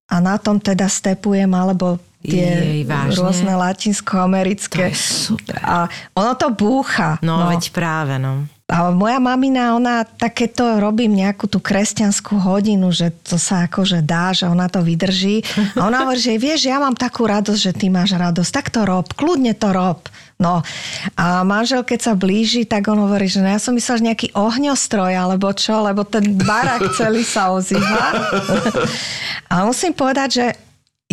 a na tom teda stepujem, alebo tie rôzne latinsko-americké. A ono to búcha. No veď práve, no. A moja mamina, ona takéto robím nejakú tú kresťanskú hodinu, že to sa akože dá, že ona to vydrží. A ona hovorí, že vieš, ja mám takú radosť, že ty máš radosť. Tak to rob, kľudne to rob. No a manžel, keď sa blíži, tak on hovorí, že no, ja som myslel, že nejaký ohňostroj, alebo čo, lebo ten barák celý sa ozýva. A musím povedať, že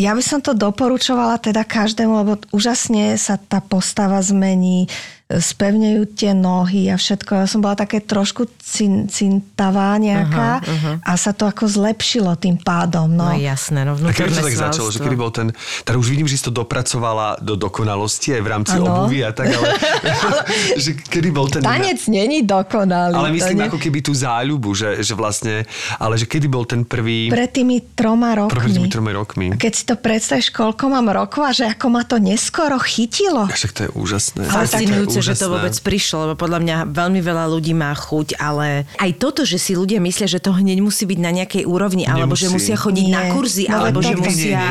ja by som to doporučovala teda každému, lebo úžasne sa tá postava zmení, spevnejú tie nohy a všetko. Ja som bola také trošku cintavá nejaká a sa to ako zlepšilo tým pádom. No jasné, no vnútorné svalstvo. A kedy to tak začalo, že kedy bol ten... Teda už vidím, že si to dopracovala do dokonalosti aj v rámci obuvy a tak, ale... že kedy bol ten... Tanec není dokonalý. Ale myslím ako keby tú záľubu, že vlastne... Ale že kedy bol ten prvý... Pred tými 3 rokmi. A keď si to predstavíš, koľko mám rokov a že ako ma to neskoro chytilo. Však to je úžasné. Ale tak, Určite, úžasné, že to vôbec prišlo, lebo podľa mňa veľmi veľa ľudí má chuť, ale aj toto, že si ľudia myslia, že to hneď musí byť na nejakej úrovni, alebo že musia chodiť na kurzy, alebo že musia...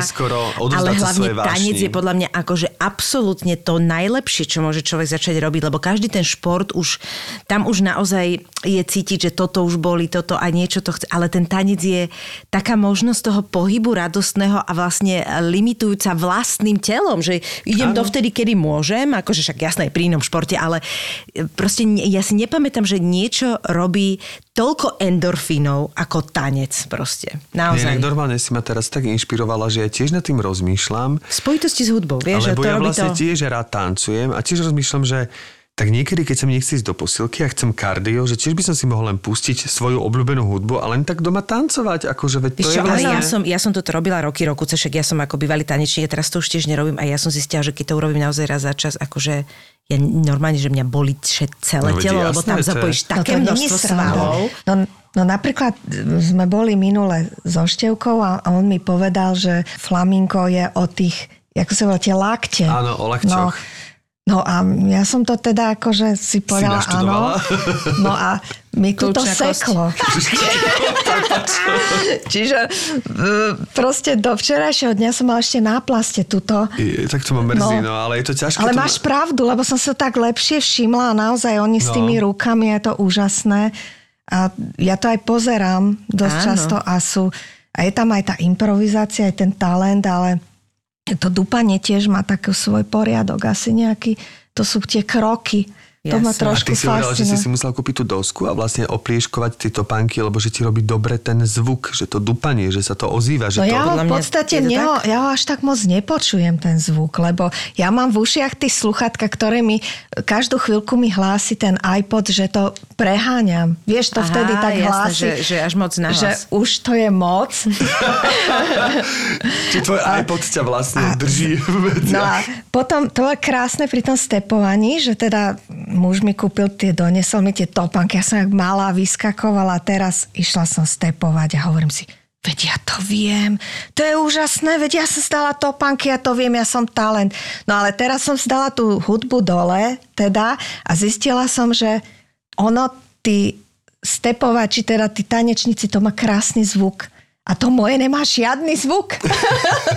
Ale hlavne tanec je podľa mňa akože absolútne to najlepšie, čo môže človek začať robiť, lebo každý ten šport už, tam už naozaj je cítiť, že toto už boli, toto a niečo to chce, ale ten tanec je taká možnosť toho pohybu radostného a vlastne limitujúca vlastným telom, že idem dovtedy, kedy môžem, akože však jasné pri inom športe, ale proste ja si nepamätám, že niečo robí toľko endorfínov ako tanec proste. Naozaj. Nie, normálne si ma teraz tak inšpirovala, že ja tiež nad tým rozmýšľam. V spojitosti s hudbou, vieš, že to robí to. Lebo ja vlastne tiež rád tancujem a tiež rozmýšľam, že tak niekedy, keď sa mi nechce ísť do posilky a chcem kardio, že tiež by som si mohol len pustiť svoju obľúbenú hudbu a len tak doma tancovať, akože veď to je vlastne... Ale ja som toto robila roky, cešek, ja som ako bývalý tanečník, teraz to už tiež nerobím a ja som zistila, že keď to urobím naozaj raz za čas, akože ja normálne, že mňa bolí celé telo, lebo tam zapojíš také množstvo svalov. No napríklad sme boli minule so Števkou a on mi povedal, že flamenko je o tých, ako sa volá, tie lakte. Áno, o lakťoch. No a ja som to teda akože si povedala áno. No a mi tu to seklo. Čiže proste do včerajšieho dňa som mala ešte náplaste tuto. Tak to ma mrzí, no ale je to ťažké. Ale máš pravdu, lebo som sa tak lepšie všimla a naozaj oni s tými rukami, je to úžasné. A ja to aj pozerám dosť často a je tam aj tá improvizácia, aj ten talent, ale... To dúpanie tiež má taký svoj poriadok, asi nejaký, to sú tie kroky. Yes. To ma trošku fascinuje. A ty si vedel, že si musel kúpiť tú dosku a vlastne oplieškovať tie topánky, lebo že ti robí dobre ten zvuk, že to dúpanie, že sa to ozýva. Že no to... ja v podstate ja až tak moc nepočujem ten zvuk, lebo ja mám v ušiach tie sluchatka, ktoré mi každú chvíľku mi hlási ten iPod, že to preháňam. Vieš, to vtedy tak jasne, hlási. Že až moc nahlas. Že už to je moc. Čiže tvoj iPod ťa vlastne drží v veciach. No a potom to je krásne pri tom stepovaní, že teda muž mi kúpil donesol mi tie topánky. Ja som jak malá vyskakovala, teraz išla som stepovať a hovorím si, veď ja to viem, to je úžasné, veď ja som zdala topánky, ja to viem, ja som talent. No ale teraz som zdala tú hudbu dole, teda, a zistila som, že ono, tí stepovači, teda tí tanečníci, to má krásny zvuk. A to moje nemá žiadny zvuk.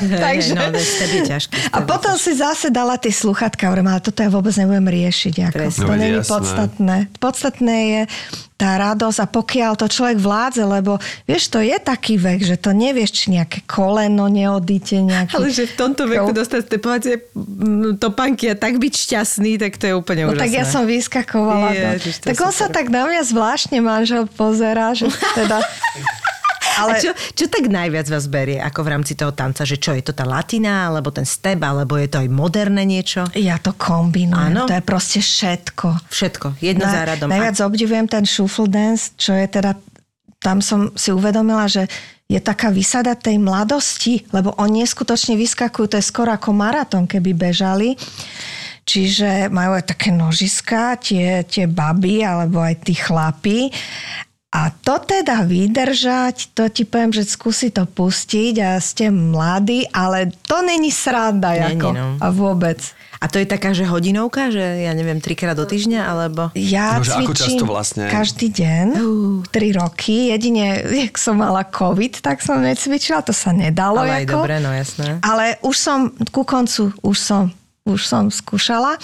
Takže... No, to je ťažké. A potom si zase dala tie sluchatka, ale toto ja vôbec nebudem riešiť. To nie je podstatné. Podstatné je tá radosť a pokiaľ to človek vládze, lebo vieš, to je taký vek, že to nevieš, či nejaké koleno neodíte, nejaký... Ale že v tomto veku dostať stepovať topánky a tak byť šťastný, tak to je úplne úžasné. No tak ja som vyskakovala. Tak on sa tak na mňa zvláštne manžel pozerá, že teda... Ale... Čo tak najviac vás berie ako v rámci toho tanca? Že čo, je to tá latina, alebo ten step, alebo je to aj moderné niečo? Ja to kombinujem. Áno? To je proste všetko. Všetko, jedno za radom. Najviac obdivujem ten shuffle dance, čo je teda, tam som si uvedomila, že je taká výsada tej mladosti, lebo oni neskutočne vyskakujú, to je skoro ako maratón, keby bežali. Čiže majú aj také nožiska, tie baby, alebo aj tí chlapi. A to teda vydržať, to ti poviem, že skúsi to pustiť a ste mladí, ale to není sranda jako a vôbec. A to je taká, že hodinovka, že ja neviem, 3-krát do týždňa, alebo... Ja cvičím vlastne? Každý deň, 3 roky, jedine, jak som mala COVID, tak som necvičila, to sa nedalo. Ale aj dobre, no jasné. Ale už som, ku koncu, už som skúšala.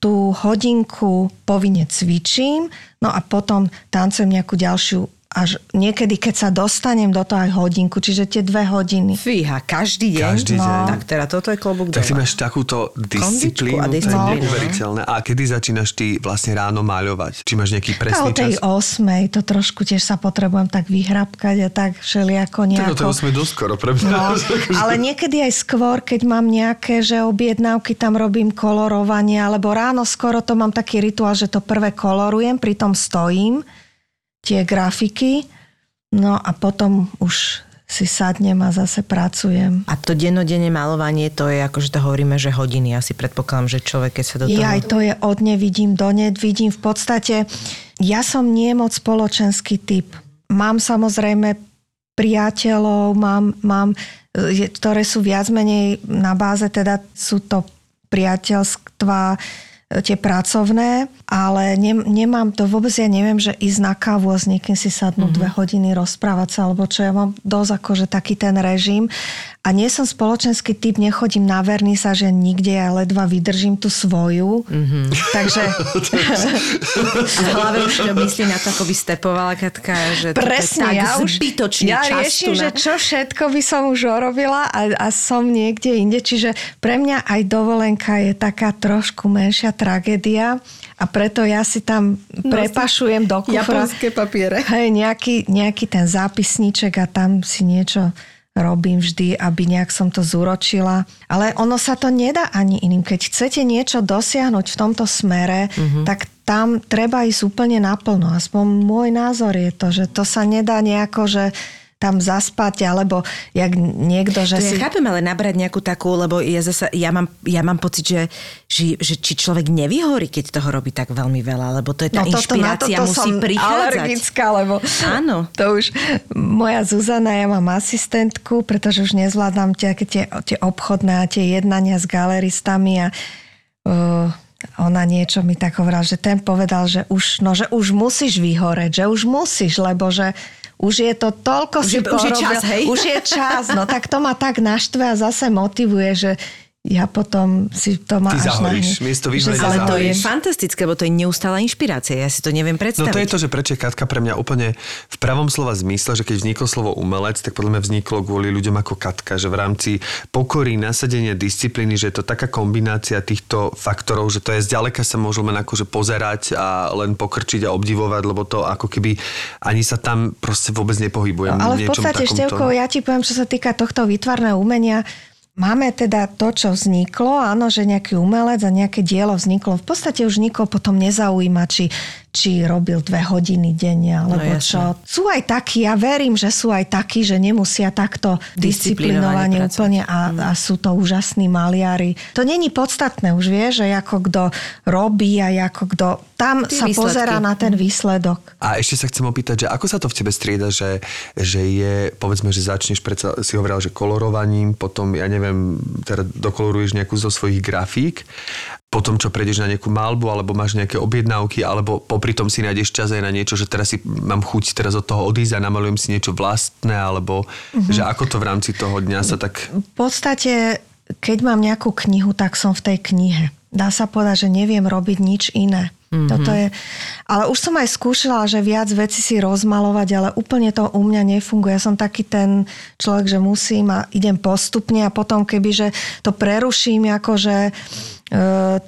Tú hodinku povinne cvičím, no a potom tancujem nejakú ďalšiu, až niekedy, keď sa dostanem do toho aj hodinku, čiže tie 2 hodiny. Fíha, každý deň? Každý deň. Tak teda toto je klobúk doma. Tak ty máš takúto disciplínu, to je neuveriteľné. A kedy začínaš ty vlastne ráno maľovať? Či máš nejaký presný čas? O tej 8, to trošku tiež sa potrebujem tak vyhrabkať a tak všelijako nejako. Tak o tej 8 doskoro pre mňa. No, ale niekedy aj skôr, keď mám nejaké, že objednávky, tam robím kolorovanie, alebo ráno skoro to mám taký rituál, že to prvé kolorujem, pritom stojím. Tie grafiky, no a potom už si sadnem a zase pracujem. A to dennodenne malovanie, to je akože to hovoríme, že hodiny. Ja si predpokladám, že človek, keď sa do toho... Ja aj to je od nevidím do nevidím. V podstate ja som nie moc spoločenský typ. Mám samozrejme priateľov, mám ktoré sú viac menej na báze, teda sú to priateľstva tie pracovné, ale nemám to vôbec, ja neviem, že ísť na kávu a s niekým si sadnúť 2 hodiny rozprávať sa, alebo čo, ja mám dosť akože taký ten režim a nie som spoločenský typ, nechodím na vernisáže nikde, ja ledva vydržím tú svoju, takže a v hlave už myslí na to, ako by stepovala Katka, že presne, to je tak zbytočný čas. Ja riešim, že čo všetko by som už urobila a som niekde inde, čiže pre mňa aj dovolenka je taká trošku menšia tragédia a preto ja si tam prepašujem do kufra japonské papiere. Hej, nejaký ten zápisníček a tam si niečo robím vždy, aby nejak som to zúročila. Ale ono sa to nedá ani iným. Keď chcete niečo dosiahnuť v tomto smere, tak tam treba ísť úplne naplno. Aspoň môj názor je to, že to sa nedá nejako, že tam zaspať, alebo jak niekto, že to si... Ja chápem, ale nabrať nejakú takú, lebo ja mám pocit, že či človek nevyhorí, keď toho robí tak veľmi veľa, lebo to je tá inšpirácia, to musí prichádzať. Alergická, lebo áno. To už moja Zuzana, ja mám asistentku, pretože už nezvládam tie obchodné a tie jednania s galeristami a ona niečo mi tak hovorila, že ten povedal, že už musíš vyhoreť, že už musíš, lebo že už je to toľko si porobil. Už je čas, no tak to ma tak naštve a zase motivuje, že ja potom si to má až na ale to je fantastické, lebo to je neustála inšpirácia. Ja si to neviem predstaviť. No to je to, že prečo Katka pre mňa úplne v pravom slova zmysle, že keď vzniklo slovo umelec, tak podľa mňa vzniklo kvôli ľuďom ako Katka, že v rámci pokory, nasadenia, disciplíny, že je to taká kombinácia týchto faktorov, že to je zďaleka sa môžeme akože pozerať a len pokrčiť a obdivovať, lebo to ako keby ani sa tam proste vôbec nepohybujem. No, ale v podstate, Števko, ja ti poviem, čo sa týka tohto výtvarného umenia. Máme teda to, čo vzniklo, áno, že nejaký umelec a nejaké dielo vzniklo. V podstate už nikoho potom nezaujíma, či robil 2 hodiny denne, alebo no, čo. Sú aj takí, ja verím, že sú aj takí, že nemusia takto disciplinovane úplne a sú to úžasní maliári. To není podstatné, už vieš, že ako kto robí a ako kto tam sa výsledky pozerá na ten výsledok. A ešte sa chcem opýtať, že ako sa to v tebe strieda, že je, povedzme, že začneš, predsa si hovoril, že kolorovaním, potom, ja neviem, teda dokoloruješ nejakú zo svojich grafík, potom čo prejdeš na nejakú maľbu, alebo máš nejaké objednávky, alebo popri tom si nájdeš čas aj na niečo, že teraz si mám chuť teraz od toho odísť a namalujem si niečo vlastné, alebo že ako to v rámci toho dňa sa tak... V podstate, keď mám nejakú knihu, tak som v tej knihe. Dá sa povedať, že neviem robiť nič iné. Toto je... Ale už som aj skúšala, že viac vecí si rozmalovať, ale úplne to u mňa nefunguje. Ja som taký ten človek, že musím a idem postupne a potom kebyže to preruším, akože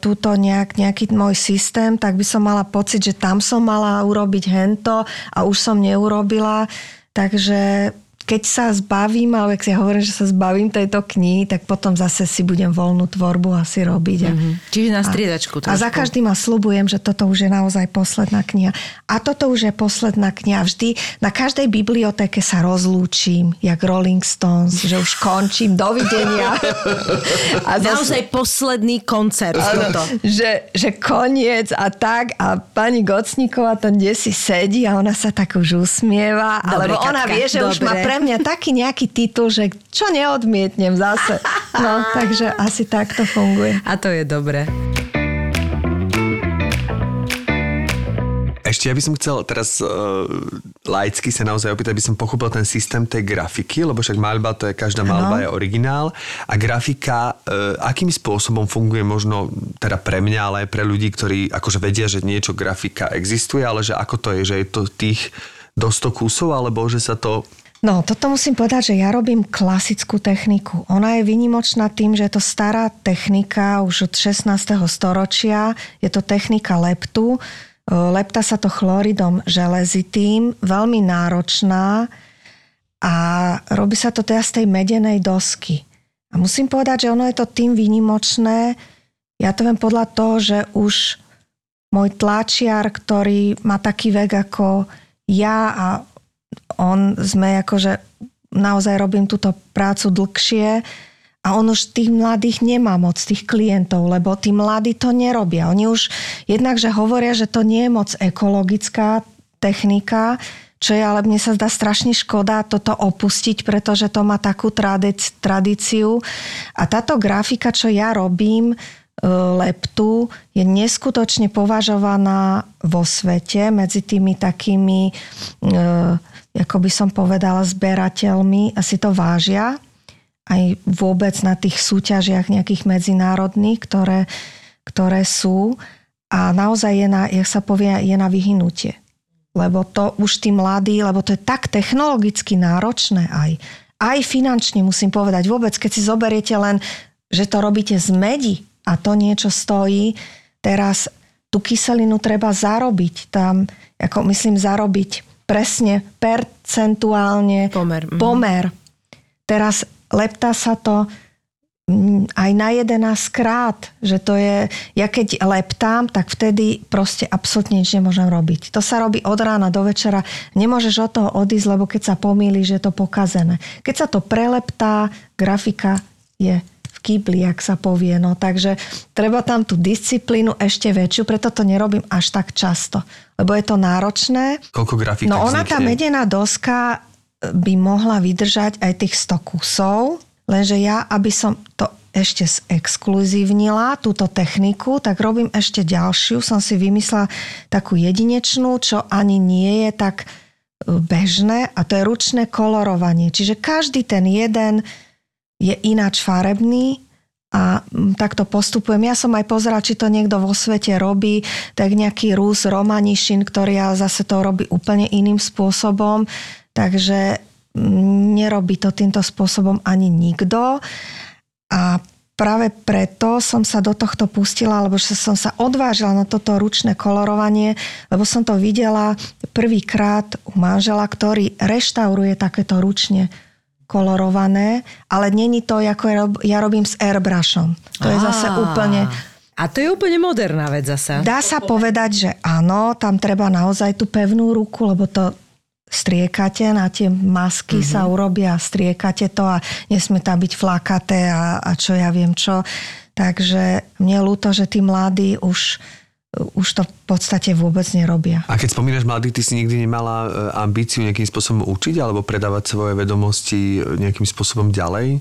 túto nejaký môj systém, tak by som mala pocit, že tam som mala urobiť hento a už som neurobila. Takže keď sa zbavím, alebo keď si hovorím, že sa zbavím tejto knihy, tak potom zase si budem voľnú tvorbu asi robiť. Čiže na striedačku. A za každým a sľubujem, že toto už je naozaj posledná kniha. A toto už je posledná kniha. Vždy na každej bibliotéke sa rozlúčim, jak Rolling Stones, že už končím, dovidenia. A naozaj posledný koncert. Že koniec a tak. A pani Gocníková tam desi sedí a ona sa tak už usmieva. Dobre, alebo ona Katka, vie, že dobre. Už má pre mňa taký nejaký titul, že čo neodmietnem zase. No, takže asi tak to funguje. A to je dobré. Ešte ja by som chcel teraz laicky sa naozaj opýtať, aby som pochopil ten systém tej grafiky, lebo však maľba to je, každá maľba je originál a grafika, akým spôsobom funguje možno teda pre mňa, ale aj pre ľudí, ktorí akože vedia, že niečo grafika existuje, ale že ako to je, že je to tých do 100 kusov, alebo že sa to... No, toto musím povedať, že ja robím klasickú techniku. Ona je výnimočná tým, že je to stará technika už od 16. storočia. Je to technika leptu. Lepta sa to chloridom železitým, veľmi náročná a robí sa to teda z tej medenej dosky. A musím povedať, že ono je to tým výnimočné. Ja to viem podľa toho, že už môj tlačiar, ktorý má taký vek ako ja a sme akože naozaj robím túto prácu dlhšie a on už tých mladých nemá moc, tých klientov, lebo tí mladí to nerobia. Oni už jednakže hovoria, že to nie je moc ekologická technika, čo je, ale mne sa zdá strašne škoda toto opustiť, pretože to má takú tradíciu. A táto grafika, čo ja robím, leptu je neskutočne považovaná vo svete medzi tými takými, ako by som povedala, zberateľmi. Asi to vážia aj vôbec na tých súťažiach nejakých medzinárodných, ktoré sú. A naozaj je na, jak sa povie, je na vyhynutie. Lebo to už tí mladí, lebo to je tak technologicky náročné aj finančne, musím povedať. Vôbec, keď si zoberiete len, že to robíte z medi a to niečo stojí, teraz tú kyselinu treba zarobiť tam, ako myslím zarobiť presne, percentuálne pomer. Teraz leptá sa to aj na 11-krát, že to je, ja keď leptám, tak vtedy proste absolútne nič nemôžem robiť. To sa robí od rána do večera. Nemôžeš od toho odísť, lebo keď sa pomýliš, že je to pokazené. Keď sa to preleptá, grafika je v kýbli, jak sa povie. No, takže treba tam tú disciplínu ešte väčšiu, preto to nerobím až tak často, lebo je to náročné. Koľko grafík vznikne? No ona, tá medená doska by mohla vydržať aj tých 100 kusov, lenže ja, aby som to ešte exkluzívnila, túto techniku, tak robím ešte ďalšiu. Som si vymyslela takú jedinečnú, čo ani nie je tak bežné, a to je ručné kolorovanie. Čiže každý ten jeden je ináč farebný a takto postupujem. Ja som aj pozerala, či to niekto vo svete robí, tak nejaký Rus, Romanišin, ktorý ja zase to robí úplne iným spôsobom. Takže nerobí to týmto spôsobom ani nikto, a práve preto som sa do tohto pustila, lebo som sa odvážila na toto ručné kolorovanie, lebo som to videla prvýkrát u manžela, ktorý reštauruje takéto ručne kolorované, ale není to, ako ja robím s airbrushom. To je zase úplne... A to je úplne moderná vec zase. Dá sa povedať, že áno, tam treba naozaj tú pevnú ruku, lebo to striekate, na tie masky sa urobia, striekate to a nesmie tam byť flakaté a čo ja viem čo. Takže mne je ľúto, že tí mladí už to v podstate vôbec nerobia. A keď spomínaš mladých, ty si nikdy nemala ambíciu nejakým spôsobom učiť alebo predávať svoje vedomosti nejakým spôsobom ďalej?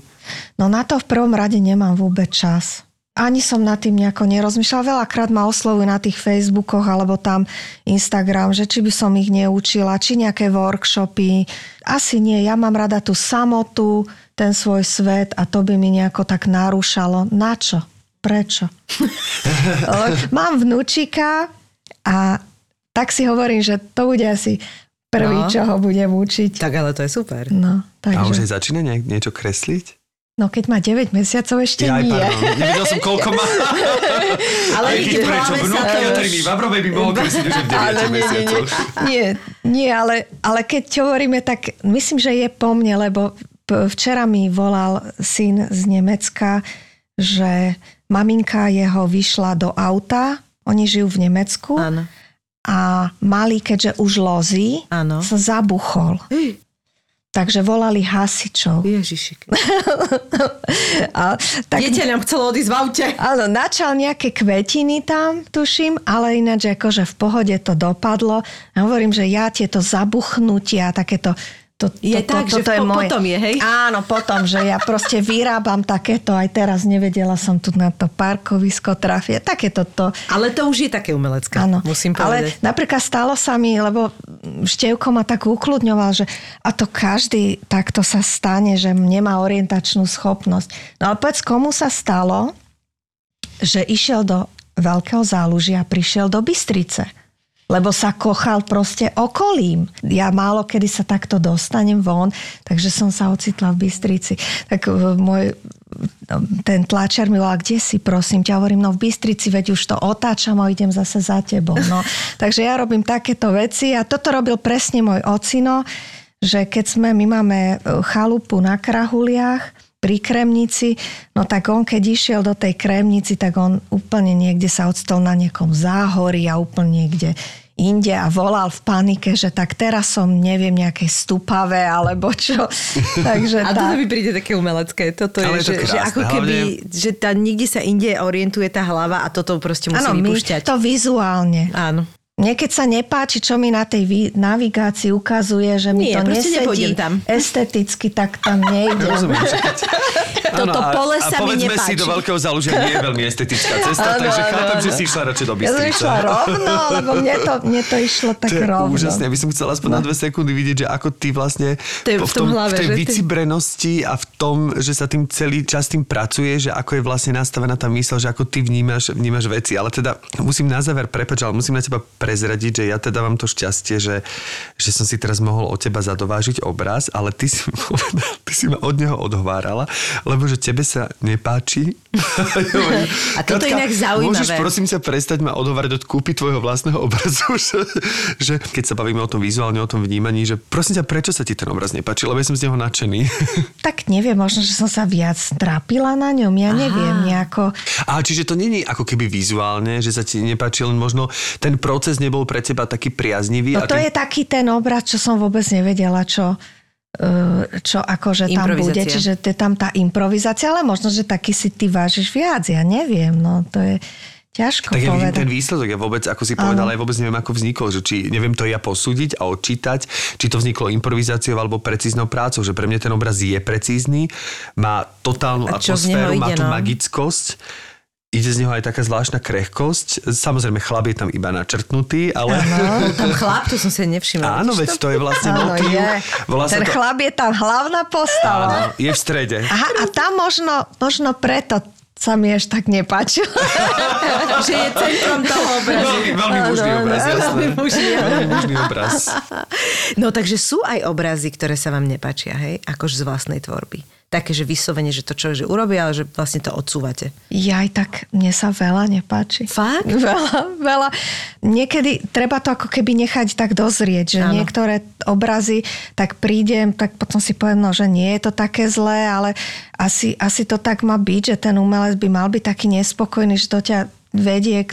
No na to v prvom rade nemám vôbec čas. Ani som nad tým nejako nerozmýšľala. Veľakrát ma oslovujú na tých Facebookoch alebo tam Instagram, že či by som ich neučila, či nejaké workshopy. Asi nie. Ja mám rada tú samotu, ten svoj svet, a to by mi nejako tak narúšalo. Na čo? Prečo? Mám vnúčika a tak si hovorím, že to bude asi prvý, čo ho budem učiť. Tak ale to je super. No, takže... A už aj začína niečo kresliť? No keď má 9 mesiacov ešte nie. Nevedel som, koľko má. Ale keď prečo vnúka Katariny Vavrovej by mohol kresliť už v 9 mesiacoch. Nie, ale keď hovoríme, tak myslím, že je po mne, lebo včera mi volal syn z Nemecka, že maminka jeho vyšla do auta, oni žijú v Nemecku. Áno. A malý, keďže už lozí, sa zabuchol. Takže volali hasičov. Ježišik. Dieťa nám chcelo odísť v aute. Áno, načal nejaké kvetiny tam, tuším, ale ináč akože v pohode to dopadlo. Ja hovorím, že ja tieto zabuchnutia, takéto... potom je, hej? Áno, potom, že ja proste vyrábam takéto, aj teraz nevedela som tu na to parkovisko trafie, takéto to. Ale to už je také umelecké, áno, musím povedať. Ale napríklad stalo sa mi, lebo Števko ma tak ukludňoval, že a to každý takto sa stane, že nemá orientačnú schopnosť. No ale povedz, komu sa stalo, že išiel do Veľkého Zálužia a prišiel do Bystrice? Lebo sa kochal proste okolím. Ja málo kedy sa takto dostanem von, takže som sa ocitla v Bystrici. Tak môj ten tlačer mi volal, kde si, prosím ťa, hovorím, no v Bystrici, veď už to otáčam a idem zase za tebou. No. Takže ja robím takéto veci a toto robil presne môj ocino, že keď my máme chalupu na Krahuliach, pri Kremnici, no tak on keď išiel do tej Kremnici, tak on úplne niekde sa odstol na niekom záhorí a úplne niekde inde a volal v panike, že tak teraz som neviem nejaké stupavé alebo čo. Takže a toto mi príde také umelecké. Toto je, to krásne, že ako keby, že tá nikde sa inde orientuje tá hlava a toto proste musí vypúšťať. Áno, my to vizuálne. Áno. Mne keď sa nepáči, čo mi na tej navigácii ukazuje, že mi to nesedí tam esteticky, tak tam nejde. Rozumiem, že keď... Toto pole sa mi nepáči. A povedzme si, do Veľkého Zálužia nie je veľmi estetická cesta, takže chápem, že si išla radšej do Bystrice. Ja som išla rovno, lebo mne to išlo tak rovno. To je úžasné. By som chcela aspoň na 2 sekundy vidieť, že ako ty vlastne v tej vycibrenosti a v tom, že sa tým celý čas tým pracuje, že ako je vlastne nastavená tá mysl, že ako ty vnímaš veci. Ale teda musím na záver, prepáč, ale musím na teba prezradiť, že ja teda mám to šťastie, že som si teraz mohol od teba zadovážiť obraz, ale ty si ma od neho odhovárala, lebo že tebe sa nepáči. A toto je inak zaujímavé. Môžeš prosím sa prestať ma odhovárať od kúpy tvojho vlastného obrazu, že keď sa bavíme o tom vizuálne, o tom vnímaní, že prosím ťa, prečo sa ti ten obraz nepáči, lebo ja som z neho nadšený. Tak neviem, možno, že som sa viac trápila na ňom, ja neviem nejako. A čiže to nie je ako keby vizuálne, že sa ti nepáči, len možno ten proces nebol pre teba taký priaznivý. No to je taký ten obraz, čo som vôbec nevedela, čo akože tam bude. Čiže to je tam tá improvizácia, ale možno, že taký si ty vážiš viac. Ja neviem, no to je... Ťažko tak povedať. Ja vidím ten výsledok, ja vôbec, ako si povedala, ja vôbec neviem, ako vznikol, že či neviem to ja posúdiť a odčítať, či to vzniklo improvizáciou alebo precíznou prácou, že pre mňa ten obraz je precízny, má totálnu atmosféru, má tú magickosť. Ide z neho aj taká zvláštna krehkosť. Samozrejme, chlap je tam iba načrtnutý, ale... Áno, tam chlap, to som si nevšimla. Áno, veď to je vlastne motiv. Ten chlap je tam hlavná postava. Áno, je v strede. Aha, a tam možno preto sa mi až tak nepáčilo. Že je centrom toho obrazu. Veľmi mužný obraz, jasné. Veľmi mužný obraz. No takže sú aj obrazy, ktoré sa vám nepáčia, hej? Akož z vlastnej tvorby. Také, že vyslovene, že to človek urobí, ale že vlastne to odsúvate. Jaj, tak mne sa veľa nepáči. Fakt? Veľa. Niekedy treba to ako keby nechať tak dozrieť, že áno. Niektoré obrazy, tak prídem, tak potom si poviem, že nie je to také zlé, ale asi to tak má byť, že ten umelec by mal byť taký nespokojný, že to ťa vedie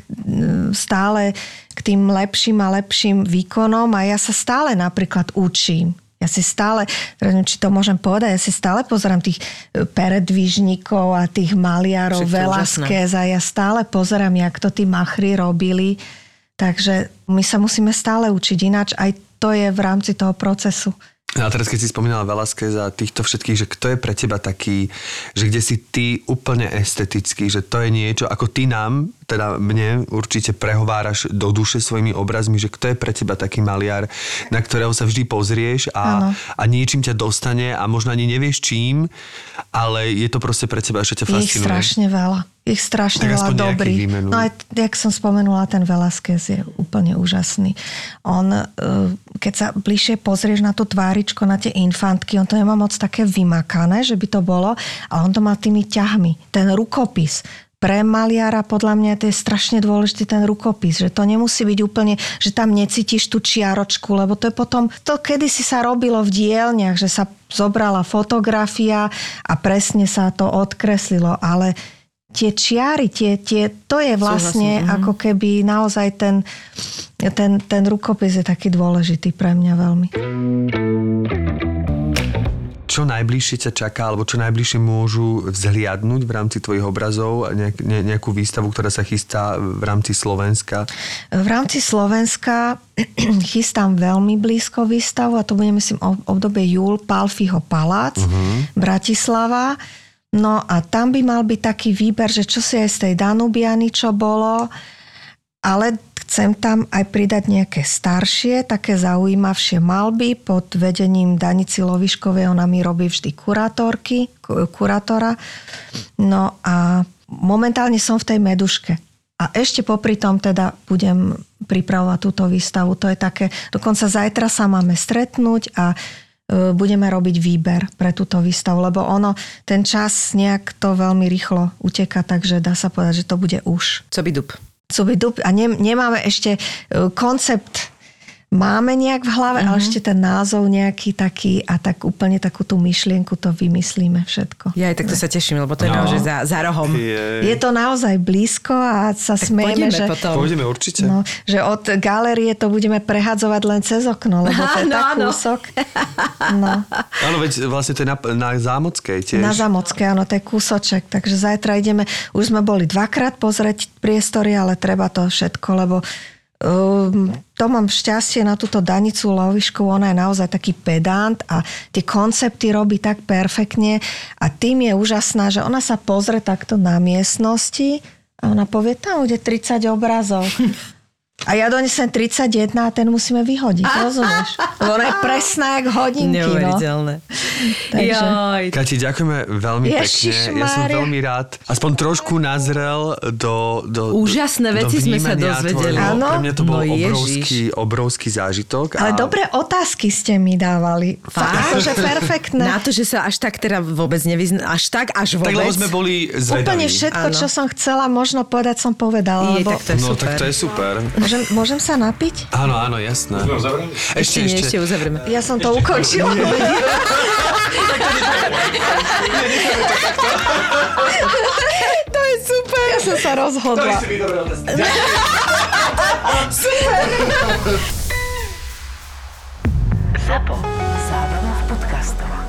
stále k tým lepším a lepším výkonom a ja sa stále napríklad učím. Ja si stále, neviem, či to môžem povedať, ja si stále pozerám tých peredvižníkov a tých maliarov Velázquez a ja stále pozerám, jak to tí machry robili. Takže my sa musíme stále učiť, ináč aj to je v rámci toho procesu. A teraz, keď si spomínala Velázquez a týchto všetkých, že kto je pre teba taký, že kde si ty úplne estetický, že to je niečo, ako ty nám, teda mne určite prehováraš do duše svojimi obrazmi, že kto je pre teba taký maliar, na ktorého sa vždy pozrieš a niečím ťa dostane a možno ani nevieš čím, ale je to proste pre teba, že ťa fascinuje. Ich strašne veľa dobrých. No aj, jak som spomenula, ten Velázquez je úplne úžasný. On, keď sa bližšie pozrieš na tú tváričko, na tie infantky, on to nemá moc také vymakané, že by to bolo, ale on to má tými ťahmi. Ten rukopis. Pre maliara podľa mňa to je strašne dôležitý ten rukopis, že to nemusí byť úplne, že tam necítiš tú čiaročku, lebo to je potom, to kedysi sa robilo v dielniach, že sa zobrala fotografia a presne sa to odkreslilo, ale tie čiary, to je vlastne ako keby naozaj ten rukopis je taký dôležitý pre mňa veľmi. Čo najbližšie ťa čaká, alebo čo najbližšie môžu vzhliadnúť v rámci tvojich obrazov, nejakú výstavu, ktorá sa chystá v rámci Slovenska? V rámci Slovenska chystám veľmi blízko výstavu a to bude, myslím, obdobie júl, Palfyho palác, Bratislava. No a tam by mal byť taký výber, že čo si aj z tej Danubiany, čo bolo, ale chcem tam aj pridať nejaké staršie, také zaujímavšie malby pod vedením Danici Loviškovej. Ona mi robí vždy kurátora. No a momentálne som v tej Meduške. A ešte popri tom teda budem pripravovať túto výstavu. To je také, dokonca zajtra sa máme stretnúť a budeme robiť výber pre túto výstavu, lebo ono, ten čas nejak to veľmi rýchlo uteka, takže dá sa povedať, že to bude už. Co by dub. A nemáme ešte koncept, máme nejak v hlave, ale ešte ten názov nejaký taký a tak úplne takú tú myšlienku to vymyslíme všetko. Ja aj takto sa teším, lebo to je naozaj za rohom. Je to naozaj blízko a sa tak smejeme, že... Pôjdeme určite. No, že od galérie to budeme prehadzovať len cez okno, lebo to je tak kúsok. No. Áno, veď vlastne to je na Zámockej tiež. Na Zámockej, áno, to je kúsoček. Takže zajtra ideme, už sme boli dvakrát pozrieť priestory, ale treba to všetko, lebo To mám šťastie na túto Danicu Loviškovú, ona je naozaj taký pedant a tie koncepty robí tak perfektne a tým je úžasná, že ona sa pozrie takto na miestnosti a ona povie, tam bude 30 obrazov. A ja donesem 31 a ten musíme vyhodiť, rozumieš? Ono je presná jak hodinky. Neuveriteľné. No. Takže... Kati, ďakujeme veľmi pekne. Ja som veľmi rád. Aspoň trošku nazrel do úžasné veci sme sa dozvedeli. Áno? Pre mňa to bol obrovský zážitok. Ale dobré otázky ste mi dávali. Fakt? Že perfektné. Na to, že sa až tak teda vôbec nevyznam. Až vôbec. Tak lebo sme boli zvedaví. Úplne všetko, čo som chcela možno povedať, som povedala. Tak to je super. Môžem sa napiť? Áno, jasné. Ešte uzavrieme. Ja som to ukončila. To je super. Ja som sa rozhodla. To je si vydobrala. Super. Zábava v podcastoch.